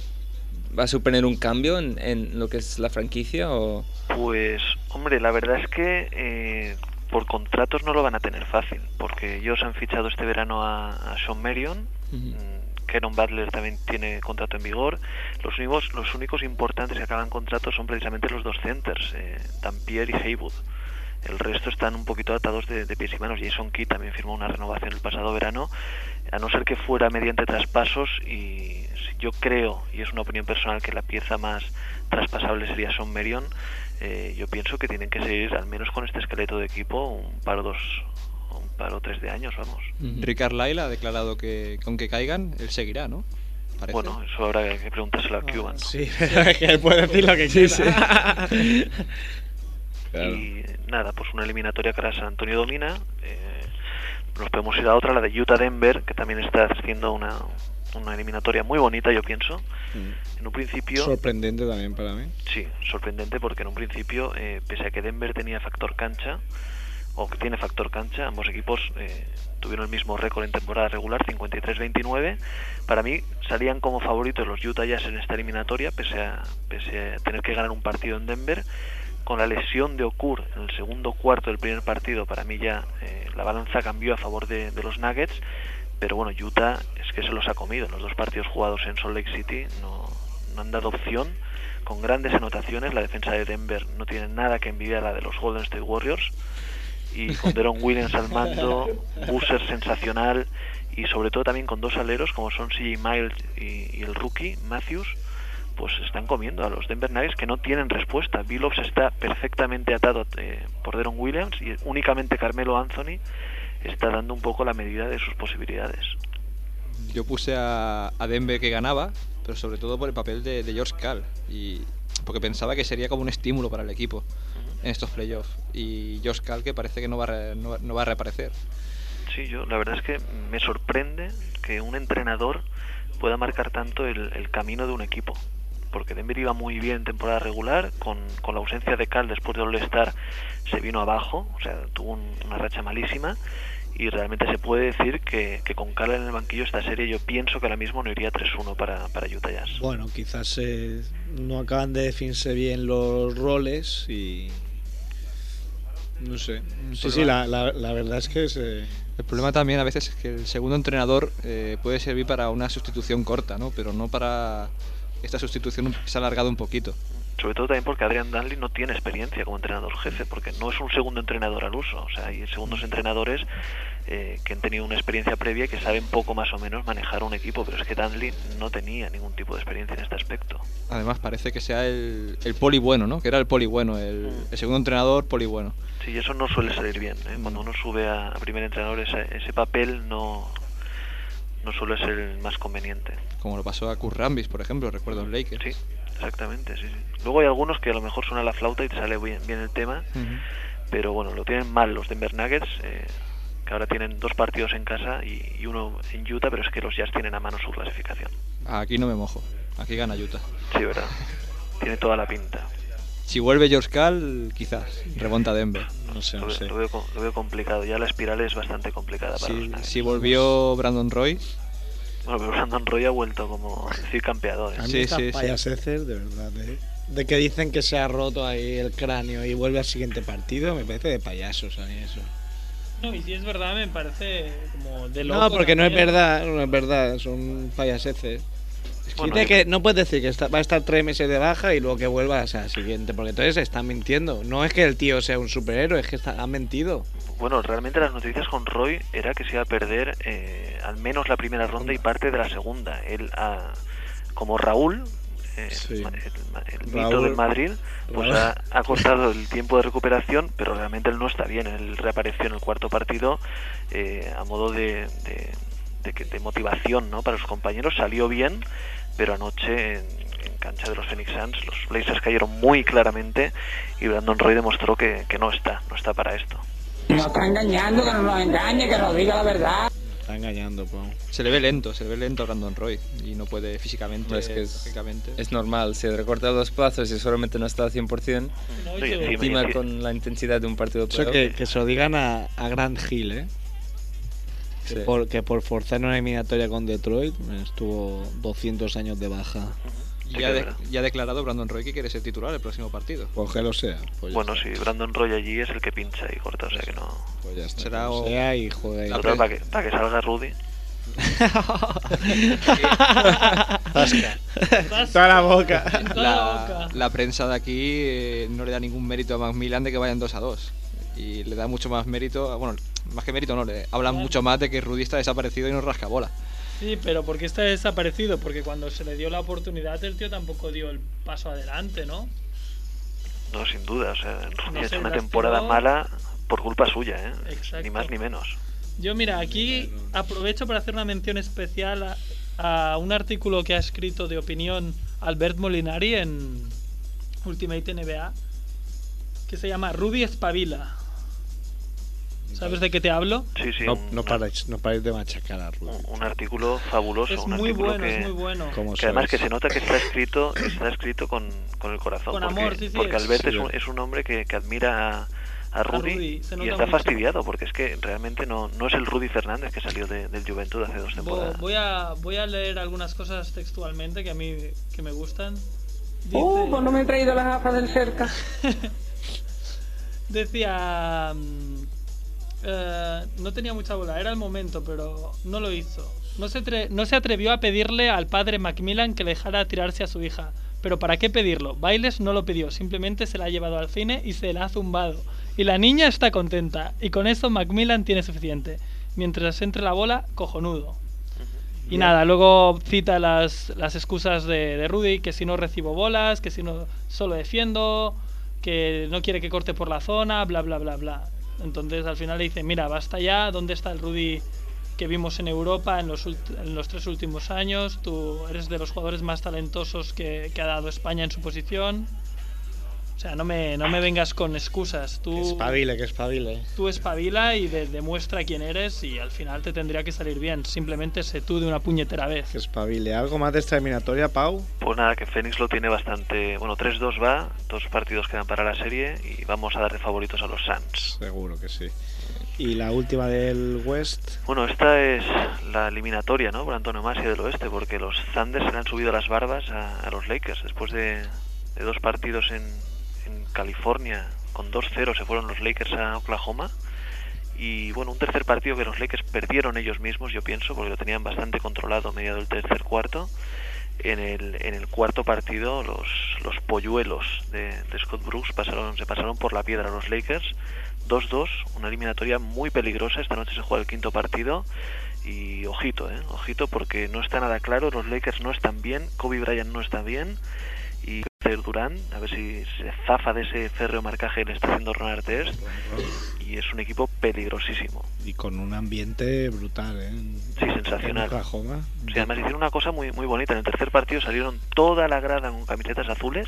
va a suponer un cambio en lo que es la franquicia? O... Pues, hombre, la verdad es que por contratos no lo van a tener fácil, porque ellos han fichado este verano a Sean Marion. Caron Butler también tiene contrato en vigor. Los únicos importantes que acaban contratos son precisamente los dos centers, Dampier y Haywood. El resto están un poquito atados de pies y manos. Jason Kidd también firmó una renovación el pasado verano, a no ser que fuera mediante traspasos, y yo creo, y es una opinión personal, que la pieza más traspasable sería Sean Marion. Yo pienso que tienen que seguir al menos con este esqueleto de equipo un par o tres de años, vamos. Rick Carlisle ha declarado que aunque caigan, él seguirá, ¿no? Parece. Bueno, eso habrá que preguntárselo a Cuban, ¿no? Sí, pero es que él puede decir lo que quiera. Sí. Claro. Y nada, pues una eliminatoria que ahora San Antonio domina. Nos podemos ir a otra, la de Utah-Denver, que también está haciendo una eliminatoria muy bonita, yo pienso. En un principio... Sorprendente también para mí. Sí, sorprendente, porque en un principio, pese a que Denver tenía factor cancha, o que tiene factor cancha, ambos equipos tuvieron el mismo récord en temporada regular, 53-29. Para mí salían como favoritos los Utah Jazz en esta eliminatoria, pese a tener que ganar un partido en Denver. Con la lesión de Okur en el segundo cuarto del primer partido, para mí ya la balanza cambió a favor de los Nuggets, pero bueno, Utah es que se los ha comido. En los dos partidos jugados en Salt Lake City no han dado opción, con grandes anotaciones. La defensa de Denver no tiene nada que envidiar a la de los Golden State Warriors, y con Deron Williams al mando, Boozer sensacional, y sobre todo también con dos aleros como son CJ Miles y el rookie Matthews, pues están comiendo a los Denver Nuggets, que no tienen respuesta. Billups está perfectamente atado por Deron Williams, y únicamente Carmelo Anthony está dando un poco la medida de sus posibilidades. Yo puse a Denver que ganaba, pero sobre todo por el papel de George Karl, y porque pensaba que sería como un estímulo para el equipo en estos playoffs, y Josh Karl, que parece que no va a reaparecer. Sí, yo la verdad es que me sorprende que un entrenador pueda marcar tanto el camino de un equipo, porque Denver iba muy bien en temporada regular. Con la ausencia de Karl después de All-Star se vino abajo, o sea, tuvo una racha malísima, y realmente se puede decir que con Karl en el banquillo esta serie yo pienso que ahora mismo no iría 3-1 para Utah Jazz. Bueno, quizás no acaban de definirse bien los roles y... No sé. Sí, la verdad es que el problema también a veces es que el segundo entrenador puede servir para una sustitución corta, ¿no? Pero no para esta sustitución que se ha alargado un poquito. Sobre todo también porque Adrian Dantley no tiene experiencia como entrenador jefe, porque no es un segundo entrenador al uso. O sea, hay segundos entrenadores que han tenido una experiencia previa y que saben poco más o menos manejar un equipo, pero es que Dantley no tenía ningún tipo de experiencia en este aspecto. Además parece que sea el poli bueno, ¿no? Que era el poli bueno, el segundo entrenador poli bueno. Sí, eso no suele salir bien, ¿eh? Cuando uno sube a primer entrenador, ese papel no suele ser el más conveniente. Como lo pasó a Kurt Rambis, por ejemplo, recuerdo en Lakers. Sí, exactamente, sí. Luego hay algunos que a lo mejor suena la flauta y sale bien el tema, pero bueno, lo tienen mal los Denver Nuggets, que ahora tienen dos partidos en casa y uno en Utah, pero es que los Jazz tienen a mano su clasificación. Aquí no me mojo, aquí gana Utah. Sí, verdad, tiene toda la pinta. Si vuelve George Karl, quizás remonta Denver. No sé. Lo veo complicado. Ya la espiral es bastante complicada para los Nuggets. Si volvió Brandon Roy. Bueno, pero Brandon Roy ha vuelto como decir campeador. Estas payaseces, de verdad, de que dicen que se ha roto ahí el cráneo y vuelve al siguiente partido, me parece de payasos a mí eso. No, y si es verdad, me parece como de loco. No, porque no es verdad, son payaseces. Bueno, que no puedes decir que va a estar 3 meses de baja y luego que vuelvas al siguiente, porque entonces están mintiendo. No es que el tío sea un superhéroe, es que han mentido. Bueno, realmente las noticias con Roy era que se iba a perder al menos la primera ronda y parte de la segunda. Él, como Raúl, el mito del Madrid, pues ha cortado el tiempo de recuperación, pero realmente él no está bien. Él reapareció en el cuarto partido a modo de de motivación, ¿no?, para sus compañeros. Salió bien, pero anoche en cancha de los Phoenix Suns los Blazers cayeron muy claramente y Brandon Roy demostró que no está para esto. Nos está engañando, que no nos engañe, que nos diga la verdad. Está engañando, po. Se le ve lento a Brandon Roy y no puede físicamente. No, es que es normal, se recorta los plazos y seguramente no está al 100%. No, encima con la intensidad de un partido. Eso que se lo digan a Grant Hill, ¿eh? Sí. Que por forzar una eliminatoria con Detroit estuvo 200 años de baja. Y ya ha declarado Brandon Roy que quiere ser titular el próximo partido. Ojalá sea. Pues bueno, si Brandon Roy allí es el que pincha y corta, o sea que no. Pues ya está. Será o sea y juega. Para que salga Rudy. Zasca. Toda la boca. La prensa de aquí no le da ningún mérito a Macmillan de que vayan 2-2. Y le da mucho más mérito, bueno, más que mérito no, le hablan mucho más de que Rudy está desaparecido y no rasca bola. Sí, pero ¿por qué está desaparecido? Porque cuando se le dio la oportunidad el tío tampoco dio el paso adelante, ¿no? No, sin duda, o sea, Rudy ha hecho una temporada mala por culpa suya, ¿eh? Exacto. Ni más ni menos. Yo mira, aquí aprovecho para hacer una mención especial a un artículo que ha escrito de opinión Albert Molinari en Ultimate NBA, que se llama Rudy espabila. ¿Sabes de qué te hablo? Sí. No paráis de machacar a Rudy. Un artículo fabuloso. Es muy bueno. Que además que se nota que está escrito con el corazón. Con porque, amor, sí. Porque Albert es un hombre que admira a Rudy y está fastidiado porque es que realmente no es el Rudy Fernández que salió del Juventud hace 2 temporadas. Voy a leer algunas cosas textualmente que a mí que me gustan. Dice, pues no me he traído las gafas del cerca. Decía... no tenía mucha bola, era el momento, pero no lo hizo. No se atrevió a pedirle al padre Macmillan que le dejara tirarse a su hija. ¿Pero para qué pedirlo? Biles no lo pidió, simplemente se la ha llevado al cine y se la ha zumbado. Y la niña está contenta, y con eso Macmillan tiene suficiente. Mientras entre la bola, cojonudo. Y nada, luego cita las excusas de Rudy, que si no recibo bolas, que si no solo defiendo, que no quiere que corte por la zona, bla, bla, bla, bla. Entonces al final le dice, mira, basta ya, ¿dónde está el Rudy que vimos en Europa en los 3 últimos años? Tú eres de los jugadores más talentosos que ha dado España en su posición. O sea, no me vengas con excusas. Tú, que espabile. Tú espabila y demuestra quién eres y al final te tendría que salir bien. Simplemente sé tú de una puñetera vez. Que espabile. ¿Algo más de esta eliminatoria, Pau? Pues nada, que Fénix lo tiene bastante... Bueno, 3-2 va, 2 partidos quedan para la serie y vamos a darle favoritos a los Suns. Seguro que sí. ¿Y la última del West? Bueno, esta es la eliminatoria, ¿no?, por antonomasia del Oeste, porque los Thunder se le han subido las barbas a los Lakers después de 2 partidos en California. Con 2-0 se fueron los Lakers a Oklahoma y bueno, un tercer partido que los Lakers perdieron ellos mismos, yo pienso, porque lo tenían bastante controlado mediado el tercer cuarto. En el cuarto partido los polluelos de Scott Brooks se pasaron por la piedra a los Lakers. 2-2, una eliminatoria muy peligrosa. Esta noche se juega el 5º partido y ojito, porque no está nada claro, los Lakers no están bien, Kobe Bryant no está bien y Durán, a ver si se zafa de ese férreo marcaje que le está haciendo Ron Artest, y es un equipo peligrosísimo. Y con un ambiente brutal, ¿eh? Sí, sensacional. Sí, además hicieron una cosa muy, muy bonita. En el tercer partido salieron toda la grada con camisetas azules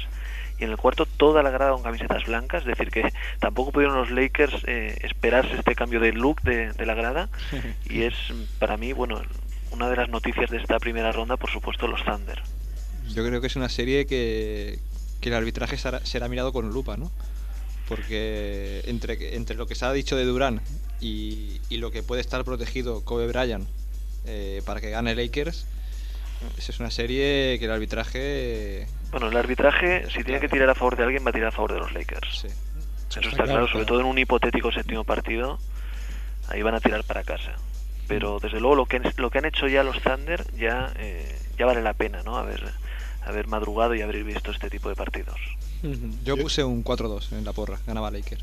y en el cuarto toda la grada con camisetas blancas, es decir, que tampoco pudieron los Lakers esperarse este cambio de look de la grada y es, para mí, bueno, una de las noticias de esta primera ronda, por supuesto, los Thunder. Yo creo que es una serie que el arbitraje será mirado con lupa, ¿no? Porque entre lo que se ha dicho de Durant y lo que puede estar protegido Kobe Bryant para que gane Lakers, esa es una serie que el arbitraje... Bueno, el arbitraje, si tiene que tirar a favor de alguien, va a tirar a favor de los Lakers. Sí. Eso está claro, sobre todo en un hipotético 7º partido, ahí van a tirar para casa. Pero desde luego lo que han hecho ya los Thunder ya vale la pena, ¿no? Haber madrugado y haber visto este tipo de partidos. Yo puse un 4-2 en la porra, ganaba Lakers.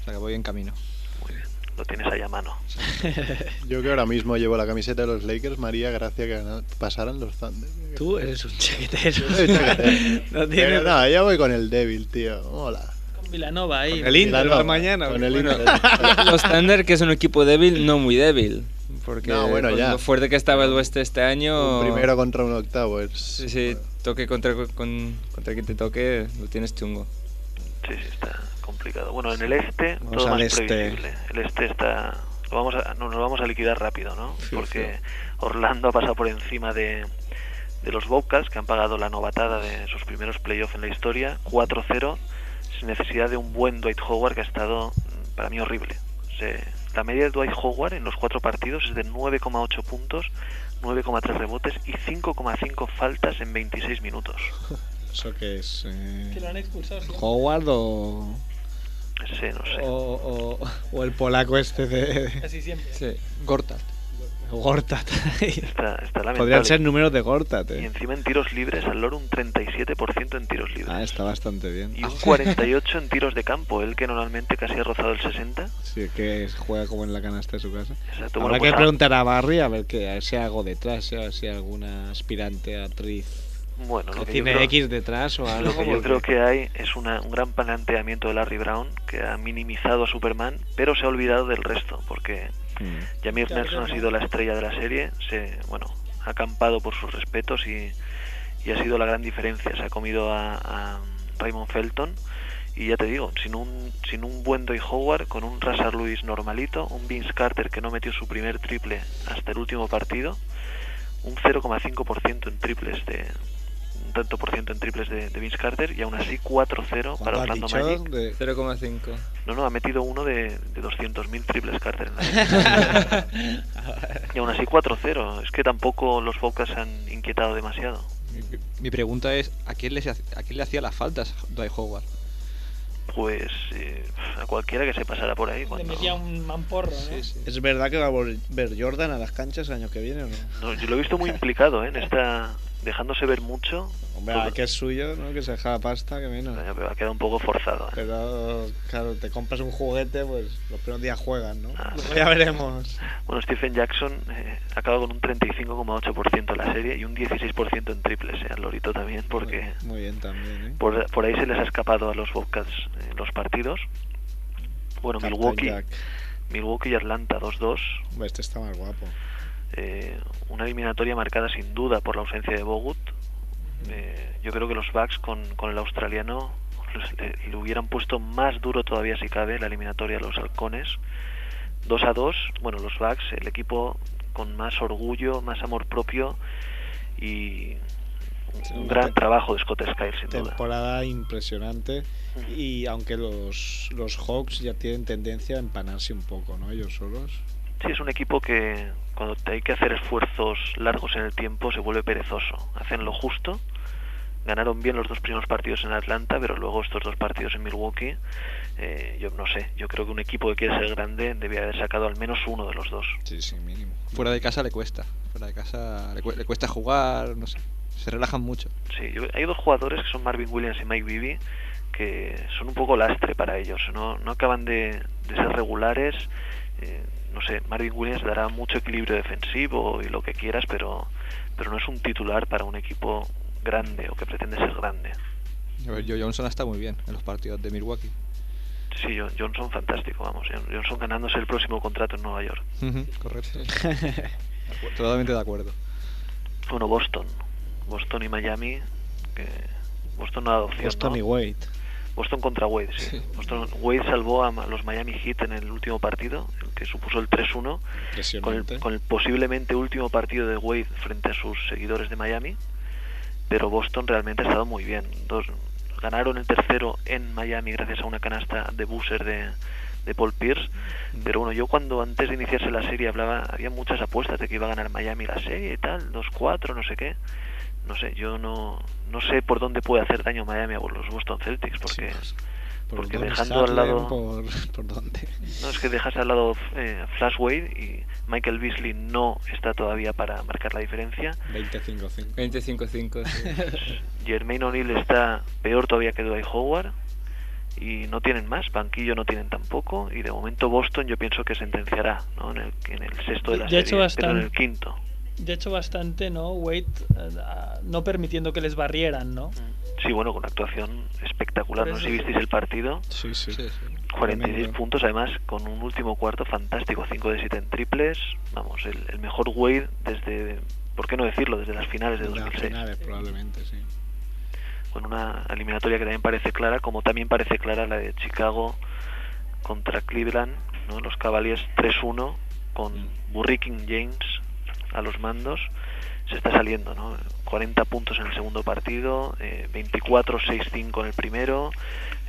O sea que voy en camino. Muy bien, lo tienes ahí a mano. Yo que ahora mismo llevo la camiseta de los Lakers, María, gracias que pasaran los Thunder. Tú eres un chaquetero. Pero no, ya voy con el débil, tío. Hola. Vilanova ahí. Con el Inter mañana. Los Thunder, que es un equipo débil, no muy débil. porque no, bueno, ya. Lo fuerte que estaba el oeste este año... Un primero contra un octavo. Es... Sí, sí, toque contra quien te toque, lo tienes chungo. Sí, sí, está complicado. Bueno, en el este, vamos todo más este. Previsible. El este está... nos vamos a liquidar rápido, ¿no? Sí, porque sí. Orlando ha pasado por encima de los Bobcats, que han pagado la novatada de sus primeros playoffs en la historia, 4-0, sin necesidad de un buen Dwight Howard, que ha estado, para mí, horrible. La media de Dwight Howard en los 4 partidos es de 9,8 puntos, 9,3 rebotes y 5,5 faltas en 26 minutos. ¿Eso qué es? ¿Que lo han expulsado? ¿Sí? ¿Howard o...? Sí, no sé. O el polaco este de... Casi siempre. Sí. Gortat. Gortat. Está lamentable. Podrían ser números de Gortat. Y encima en tiros libres, al loro un 37% en tiros libres. Ah, está bastante bien. Y un 48% en tiros de campo, él que normalmente casi ha rozado el 60%. Sí, que juega como en la canasta de su casa. Exacto. Habrá que preguntar a Barry a ver que si hay algo detrás, si hay alguna aspirante, actriz. Bueno, lo que tiene creo, X detrás o algo. Lo que yo creo que hay es un gran planteamiento de Larry Brown, que ha minimizado a Superman, pero se ha olvidado del resto, porque Jameer Nelson ha sido la estrella de la serie, ha acampado por sus respetos y ha sido la gran diferencia. Se ha comido a Raymond Felton, y ya te digo, sin un buen Dwight Howard, con un Razar Lewis normalito, un Vince Carter que no metió su primer triple hasta el último partido, un 0,5% en triples de... tanto por ciento en triples de Vince Carter, y aún así 4-0 para Orlando Magic. De 0,5. No, ha metido uno de 200.000 triples Carter en la y aún así 4-0. Es que tampoco los Bobcats han inquietado demasiado. Mi pregunta es, ¿a quién le hacía las faltas Dwight Howard? Pues a cualquiera que se pasara por ahí. Le metía un mamporro, ¿no? Sí, sí. ¿Es verdad que va a volver Jordan a las canchas el año que viene o no? No, yo lo he visto muy implicado, en esta... dejándose ver mucho. Hombre, todo... que es suyo, ¿no? Que se deja la pasta, que menos. Pero ha quedado un poco forzado. Pero, claro, te compras un juguete, pues los primeros días juegan, ¿no? Ya veremos. Bueno, Stephen Jackson acaba con un 35,8% en la serie y un 16% en triples, al lorito también, porque... Muy bien también, ¿eh? Por ahí se les ha escapado a los Bobcats los partidos. Bueno, Milwaukee y Atlanta 2-2. Hombre, este está más guapo. Una eliminatoria marcada sin duda por la ausencia de Bogut. Yo creo que los Bucks con el australiano le hubieran puesto más duro todavía, si cabe, la eliminatoria a los halcones. 2-2, bueno, los Bucks, el equipo con más orgullo, más amor propio y un gran trabajo de Scott Skiles, sin duda. Temporada impresionante. Y aunque los Hawks ya tienen tendencia a empanarse un poco, ¿no? Ellos solos. Sí, es un equipo que cuando hay que hacer esfuerzos largos en el tiempo se vuelve perezoso. Hacen lo justo, ganaron bien los dos primeros partidos en Atlanta, pero luego estos dos partidos en Milwaukee, yo no sé, yo creo que un equipo que quiere ser grande debía haber sacado al menos uno de los dos. Sí, sí, mínimo. Fuera de casa le cuesta, le cuesta jugar, no sé, se relajan mucho. Sí, hay dos jugadores que son Marvin Williams y Mike Bibby, que son un poco lastre para ellos, no acaban de ser regulares. No sé, Marvin Williams dará mucho equilibrio defensivo y lo que quieras, pero no es un titular para un equipo grande o que pretende ser grande. A ver, Johnson está muy bien en los partidos de Milwaukee. Sí, Johnson fantástico, vamos. Johnson ganándose el próximo contrato en Nueva York. Correcto. Totalmente de acuerdo. Bueno, Boston y Miami. Que Boston no ha dado opción, Boston, ¿no? Y Wade. Boston contra Wade, sí. Boston, Wade salvó a los Miami Heat en el último partido, el que supuso el 3-1, con el posiblemente último partido de Wade frente a sus seguidores de Miami, pero Boston realmente ha estado muy bien. Ganaron el tercero en Miami gracias a una canasta de buzzer de Paul Pierce, pero bueno, yo cuando antes de iniciarse la serie había muchas apuestas de que iba a ganar Miami la serie y tal, 2-4, no sé qué. No sé, yo no sé por dónde puede hacer daño Miami a los Boston Celtics, porque sí, porque dejando al lado... ¿Por dónde? No, es que dejas al lado Flash Wade y Michael Beasley no está todavía para marcar la diferencia. 25-5. 25-5, sí. Jermaine O'Neal está peor todavía que Dwight Howard y no tienen más, banquillo no tienen tampoco, y de momento Boston yo pienso que sentenciará, ¿no? en el sexto de la serie, pero en el quinto. de hecho bastante, ¿no? Wade no permitiendo que les barrieran, ¿no? Sí, bueno, con una actuación espectacular. No sé si visteis el partido. Sí, sí. 46 puntos, además, con un último cuarto fantástico, 5 de 7 en triples. Vamos, el mejor Wade desde, ¿por qué no decirlo? Desde las finales de 2006. Las finales, probablemente, sí. Con una eliminatoria que también parece clara, como también parece clara la de Chicago contra Cleveland, ¿no? Los Cavaliers 3-1 con Burrikin James a los mandos. Se está saliendo, ¿no? 40 puntos en el segundo partido, 24, 6-5 en el primero,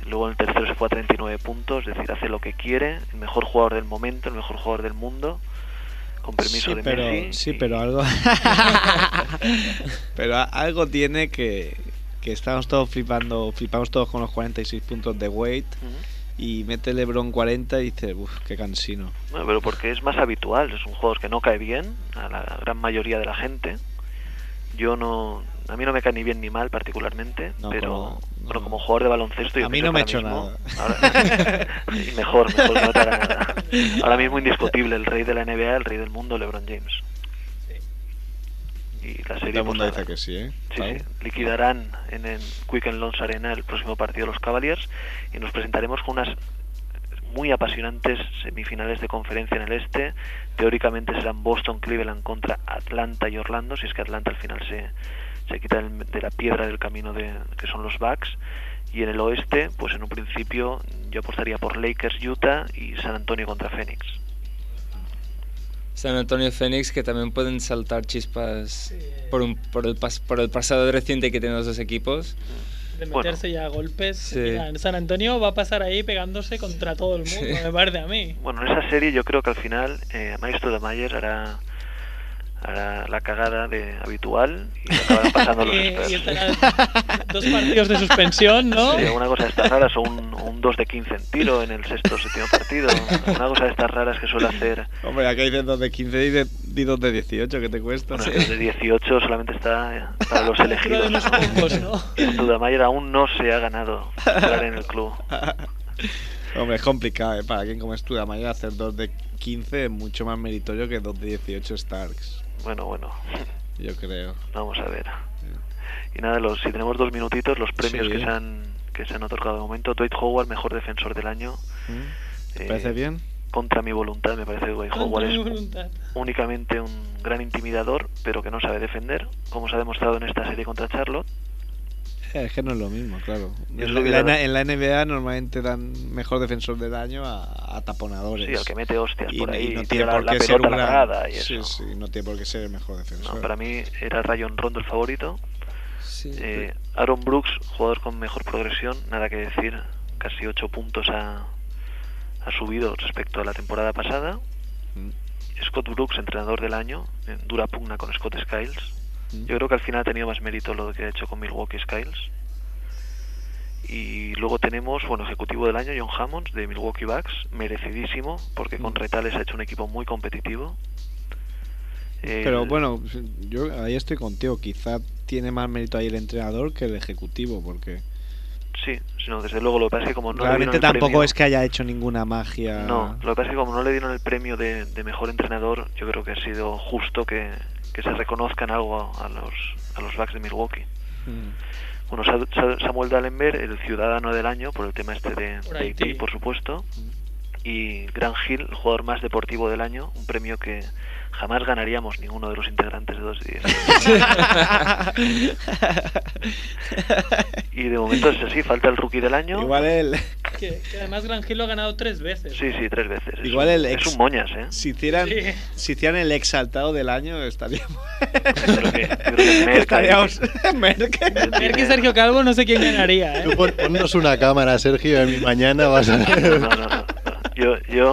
luego en el tercero se fue a 39 puntos, es decir, hace lo que quiere, el mejor jugador del momento, el mejor jugador del mundo, con permiso de Messi. Sí, pero algo... pero algo tiene que estamos todos flipamos todos con los 46 puntos de Wade, y mete LeBron 40 y dice, uff, qué cansino. Bueno, pero porque es más habitual, es un jugador que no cae bien a la gran mayoría de la gente. Yo no, a mí no me cae ni bien ni mal particularmente, no, pero como jugador de baloncesto, yo a mí no me ha hecho mismo, nada. Ahora, mejor que no te haga nada. Ahora mismo indiscutible, el rey de la NBA, el rey del mundo, LeBron James. Sí. Y la serie. Todo el mundo dice que sí, ¿eh? Sí, sí. Liquidarán en el Quicken Loans Arena el próximo partido de los Cavaliers y nos presentaremos con unas muy apasionantes semifinales de conferencia en el este. Teóricamente serán Boston, Cleveland contra Atlanta y Orlando, si es que Atlanta al final se quita de la piedra del camino que son los Bucks. Y en el oeste, pues en un principio yo apostaría por Lakers, Utah y San Antonio contra Phoenix. San Antonio, Phoenix, que también pueden saltar chispas por el pasado reciente que tienen los dos equipos. De meterse ya a golpes. Sí. Mira, San Antonio va a pasar ahí pegándose contra todo el mundo, me parece a mí. Bueno, en esa serie yo creo que al final Mike Stoudemire hará la cagada habitual y lo acabarán pasando los expertos. Y estarán 2 partidos de suspensión, ¿no? Sí, una cosa de estas raras, o un 2 de 15 en tiro en el sexto o séptimo partido. Una cosa de estas raras que suele hacer. Hombre, acá dicen 2 de 15 y di 2 de 18, ¿qué te cuesta? Bueno, sí. 2 de 18 solamente está para los elegidos. De los pocos, ¿no? Stoudemire aún no se ha ganado entrar en el club. Hombre, es complicado, ¿eh? Para quien como Stoudemire hacer 2 de 15 es mucho más meritorio que 2 de 18 Starks. Bueno. Yo creo. Vamos a ver. Y nada, si tenemos 2 minutitos, los premios que se han otorgado de momento. Dwight Howard, mejor defensor del año. ¿Te parece bien? Contra mi voluntad, me parece que Dwight Howard es únicamente un gran intimidador, pero que no sabe defender, como se ha demostrado en esta serie contra Charlotte. Es que no es lo mismo, claro. En la NBA normalmente dan mejor defensor del año a taponadores. Sí, al que mete hostias por ahí. Y no tiene por qué ser una... Sí, no tiene por qué ser el mejor defensor. No, para mí era Rajon Rondo el favorito. Sí, Aaron Brooks, jugador con mejor progresión, nada que decir. Casi 8 puntos ha subido respecto a la temporada pasada. Scott Brooks, entrenador del año, en dura pugna con Scott Skiles. Yo creo que al final ha tenido más mérito lo que ha hecho con Milwaukee Skiles. Y luego tenemos, ejecutivo del año, John Hammonds, de Milwaukee Bucks, merecidísimo, porque con retales ha hecho un equipo muy competitivo. Pero bueno, yo ahí estoy contigo, quizá tiene más mérito ahí el entrenador que el ejecutivo, porque... Sí, sino desde luego, lo que pasa es que como no realmente le dieron el tampoco premio, es que haya hecho ninguna magia. No, lo que pasa es que como no le dieron el premio de mejor entrenador, yo creo que ha sido justo que se reconozcan algo a los Bucks de Milwaukee. Bueno, Samuel Dallenberg, el ciudadano del año por el tema este de Haití, por supuesto, y Grant Hill, el jugador más deportivo del año, un premio que jamás ganaríamos ninguno de los integrantes de 2-10. Y de momento es así, falta el rookie del año. Igual él. Que además Grant Hill lo ha ganado 3 veces. Sí, 3 veces. Igual es un moñas, ¿eh? Si hicieran el exaltado del año, estaríamos... Creo que Merck, estaríamos... Merck y Sergio Calvo, no sé quién ganaría, ¿eh? Tú ponnos una cámara, Sergio, y mañana vas a ver. No.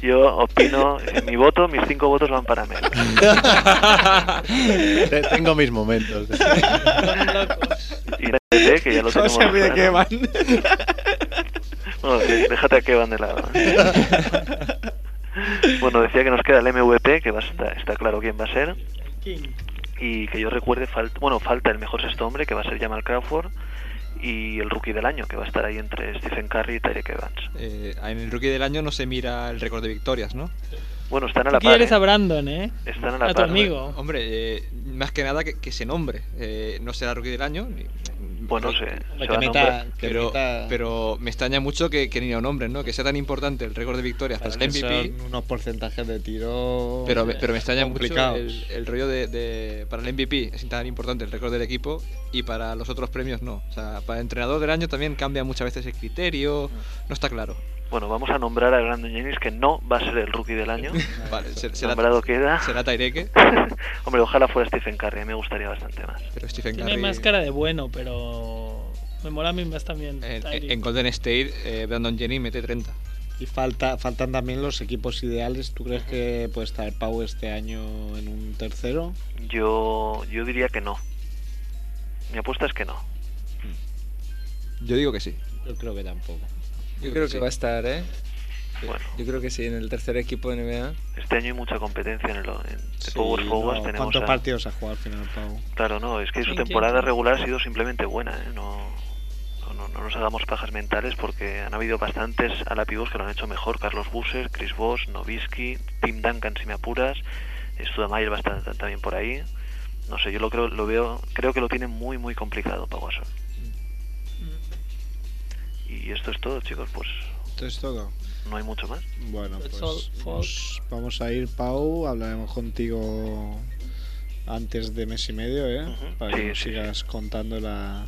Yo opino, mi voto, mis 5 votos van para mí. Tengo mis momentos. Son locos. Y déjate, que ya lo tenemos. No se olvide que van. Bueno, déjate a que van de lado. Bueno, decía que nos queda el MVP, que está claro quién va a ser. Y que yo recuerde, falta el mejor sexto hombre, que va a ser Jamal Crawford. Y el rookie del año, que va a estar ahí entre Stephen Curry y Tyreke Evans. En el rookie del año no se mira el récord de victorias, ¿no? Bueno, están a la par. Quieres a Brandon, ¿eh? Están a la par. A tu amigo. Hombre, más que nada que se nombre. No será Rookie del Año. Bueno, no sé. Pero me extraña mucho que ni lo nombren, ¿no? Que sea tan importante el récord de victorias para el MVP. Son unos porcentajes de tiro. Pero me extraña mucho el rollo de. Para el MVP es tan importante el récord del equipo y para los otros premios no. O sea, para el entrenador del año también cambia muchas veces el criterio. No está claro. Bueno, vamos a nombrar a Brandon Jennings, que no va a ser el Rookie del Año. Vale, nombrado queda. Será Taireke. Hombre, ojalá fuera Stephen Curry, me gustaría bastante más. Pero Stephen Curry... Tiene más cara de bueno, pero... Me mola a mí más también. En Golden State, Brandon Jennings mete 30. Y faltan también los equipos ideales. ¿Tú crees que puede estar Pau este año en un tercero? Yo diría que no. Mi apuesta es que no. Yo digo que sí. Yo creo que tampoco. Yo creo que sí. Va a estar, ¿eh? Bueno. Yo creo que sí, en el tercer equipo de NBA. Este año hay mucha competencia en Power Forward. No, ¿cuántos partidos ha jugado al final, Pau? Claro, no, es que su temporada regular ha sido simplemente buena, ¿eh? No nos hagamos pajas mentales porque han habido bastantes alapivos que lo han hecho mejor. Carlos Buser, Chris Bosh, Nowitzki, Tim Duncan, si me apuras. Stoudemire va a estar también por ahí. No sé, yo creo que lo tiene muy, muy complicado, Pau Gasol. Y esto es todo, chicos, pues... ¿Esto es todo? No hay mucho más. Bueno, pues vamos a ir, Pau, hablaremos contigo antes de mes y medio, ¿eh? Para que nos sigas contando la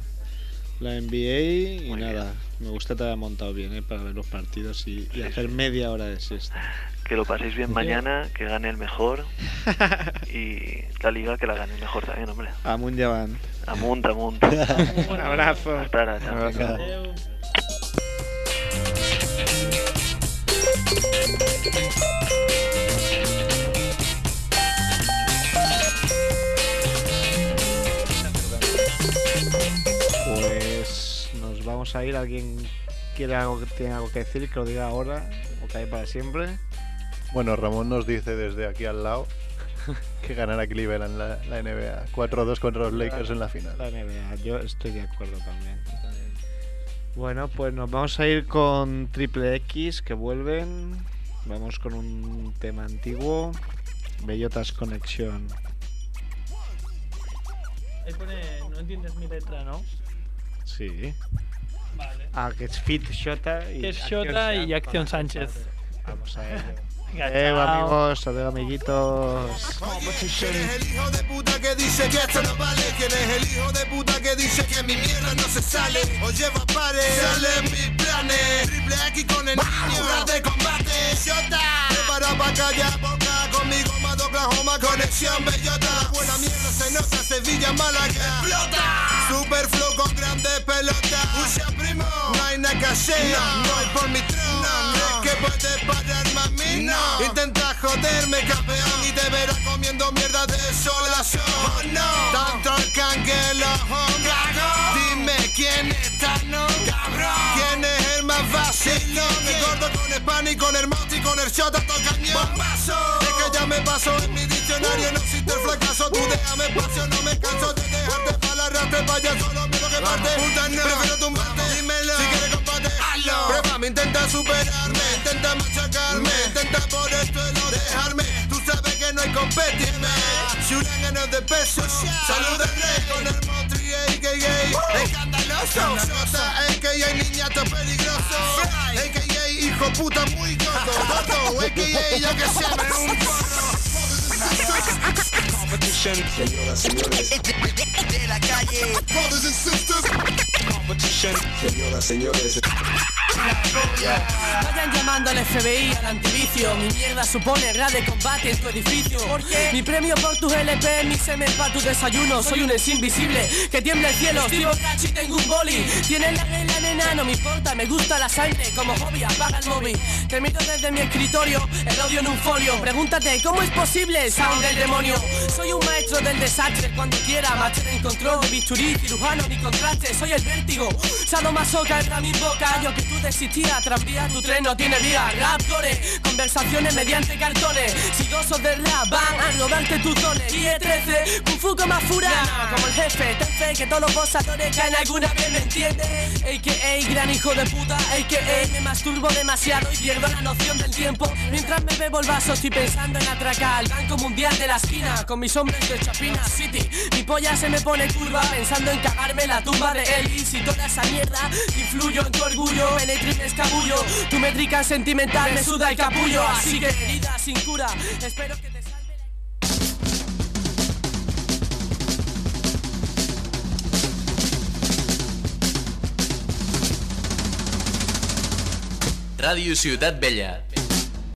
NBA. Muy y nada, bien. Me gusta te haber montado bien, ¿eh? Para ver los partidos y hacer media hora de siesta. Que lo paséis bien mañana, que gane el mejor y la liga que la gane el mejor también, hombre. Amunt llevan. Amunt, amunt. Un abrazo. Hasta ahora, chao. Un abrazo. Pues nos vamos a ir. ¿Alguien tiene algo que decir? Que lo diga ahora o que hay para siempre. Bueno, Ramón nos dice desde aquí al lado que ganará Cleveland la NBA 4-2 contra los Lakers en la final. La NBA, yo estoy de acuerdo también. Bueno, pues nos vamos a ir con Triple X, que vuelven. Vamos con un tema antiguo, Bellotas Conexión. Ahí pone, no entiendes mi letra, ¿no? Sí. Vale. Ah, que es Fit Shota y Acción Sánchez. Vamos a ello. Amigos, adiós, amiguitos. ¿Quién es el hijo de puta que dice que esto no vale? ¿Quién es el hijo de puta que dice que mi mierda no se sale? O lleva pares, salen mis planes. Triple X con el niño, horas de combate. Shota, prepara pa' callar boca. Conmigo más de Oklahoma, conexión bellota. Buena mierda se nota, Sevilla, Málaga. ¡Explota! Super flow con grandes pelotas. Usa primo, no hay nada que hacer. No hay por mi trono, no es que puedes pararme a mí. No. Intenta joderme, campeón, y te verás comiendo mierda de sol a sol. Oh, no. Tanto el canguelo, cagón. Dime quién está, no, cabrón. ¿Quién es el más vacilón? El gordo con el pan y con el moti y con el shot hasta el cañón. Bombazo. Es que ya me pasó en mi diccionario. No existe el fracaso, tú déjame espacio. No me canso de dejarte para el arrastre, payaso. Lo miro que parte, puta no. Prefiero tumbarte, dímelo. Si quieres combate, hazlo. Pruébame, intenta superarme, intenta machacarme, intenta por esto es no dejarme. Tú sabes que no hay competirme. Si un año de peso, salud al rey con el motri, a.k.a. Escandaloso. Sota, a.k.a. niñato peligroso. A.k.a. hijo puta muy goto. Goto, a.k.a. yo que siempre un porro. Competition. Señoras, señores. De la calle. Brothers and sisters. Competition. Señoras, señores. Vayan llamando al FBI, al antivicio. Mi mierda supone grave de combate en tu edificio. Porque mi premio por tus LP, mi semen pa' tu desayuno. Soy un ex invisible que tiembla el cielo. Estoy borracho y tengo un boli. Tienen la regla, nena, no me importa. Me gusta la sangre como hobby, apaga el móvil. Te miro desde mi escritorio, el odio en un folio. Pregúntate, ¿cómo es posible? Sound del demonio. Soy un maestro del desastre, cuando quiera master en control de bisturí, cirujano, ni contraste. Soy el vértigo, sadomasoca, entra mi boca. Yo que tú te existía, tranvía, tu tren no tiene vía. Raptores, conversaciones mediante cartones. Si dos os del rap van a robarte tus dones. Y E13, Kung Fu como Furana, como el jefe, TF, que todos los posadores caen alguna vez, ¿me entiendes? A.K.A. gran hijo de puta, A.K.A. me masturbo demasiado y pierdo la noción del tiempo. Mientras me bebo el vaso estoy pensando en atracar al Banco Mundial de la esquina, con mis hombres de Chapina City. Mi polla se me pone curva pensando en cagarme la tumba de Elvis y toda esa mierda. Influyo en tu orgullo, penetro y me escabullo. Tu métrica sentimental me suda el capullo. Así que herida sin cura, espero que te salve la... Radio Ciutat Vella.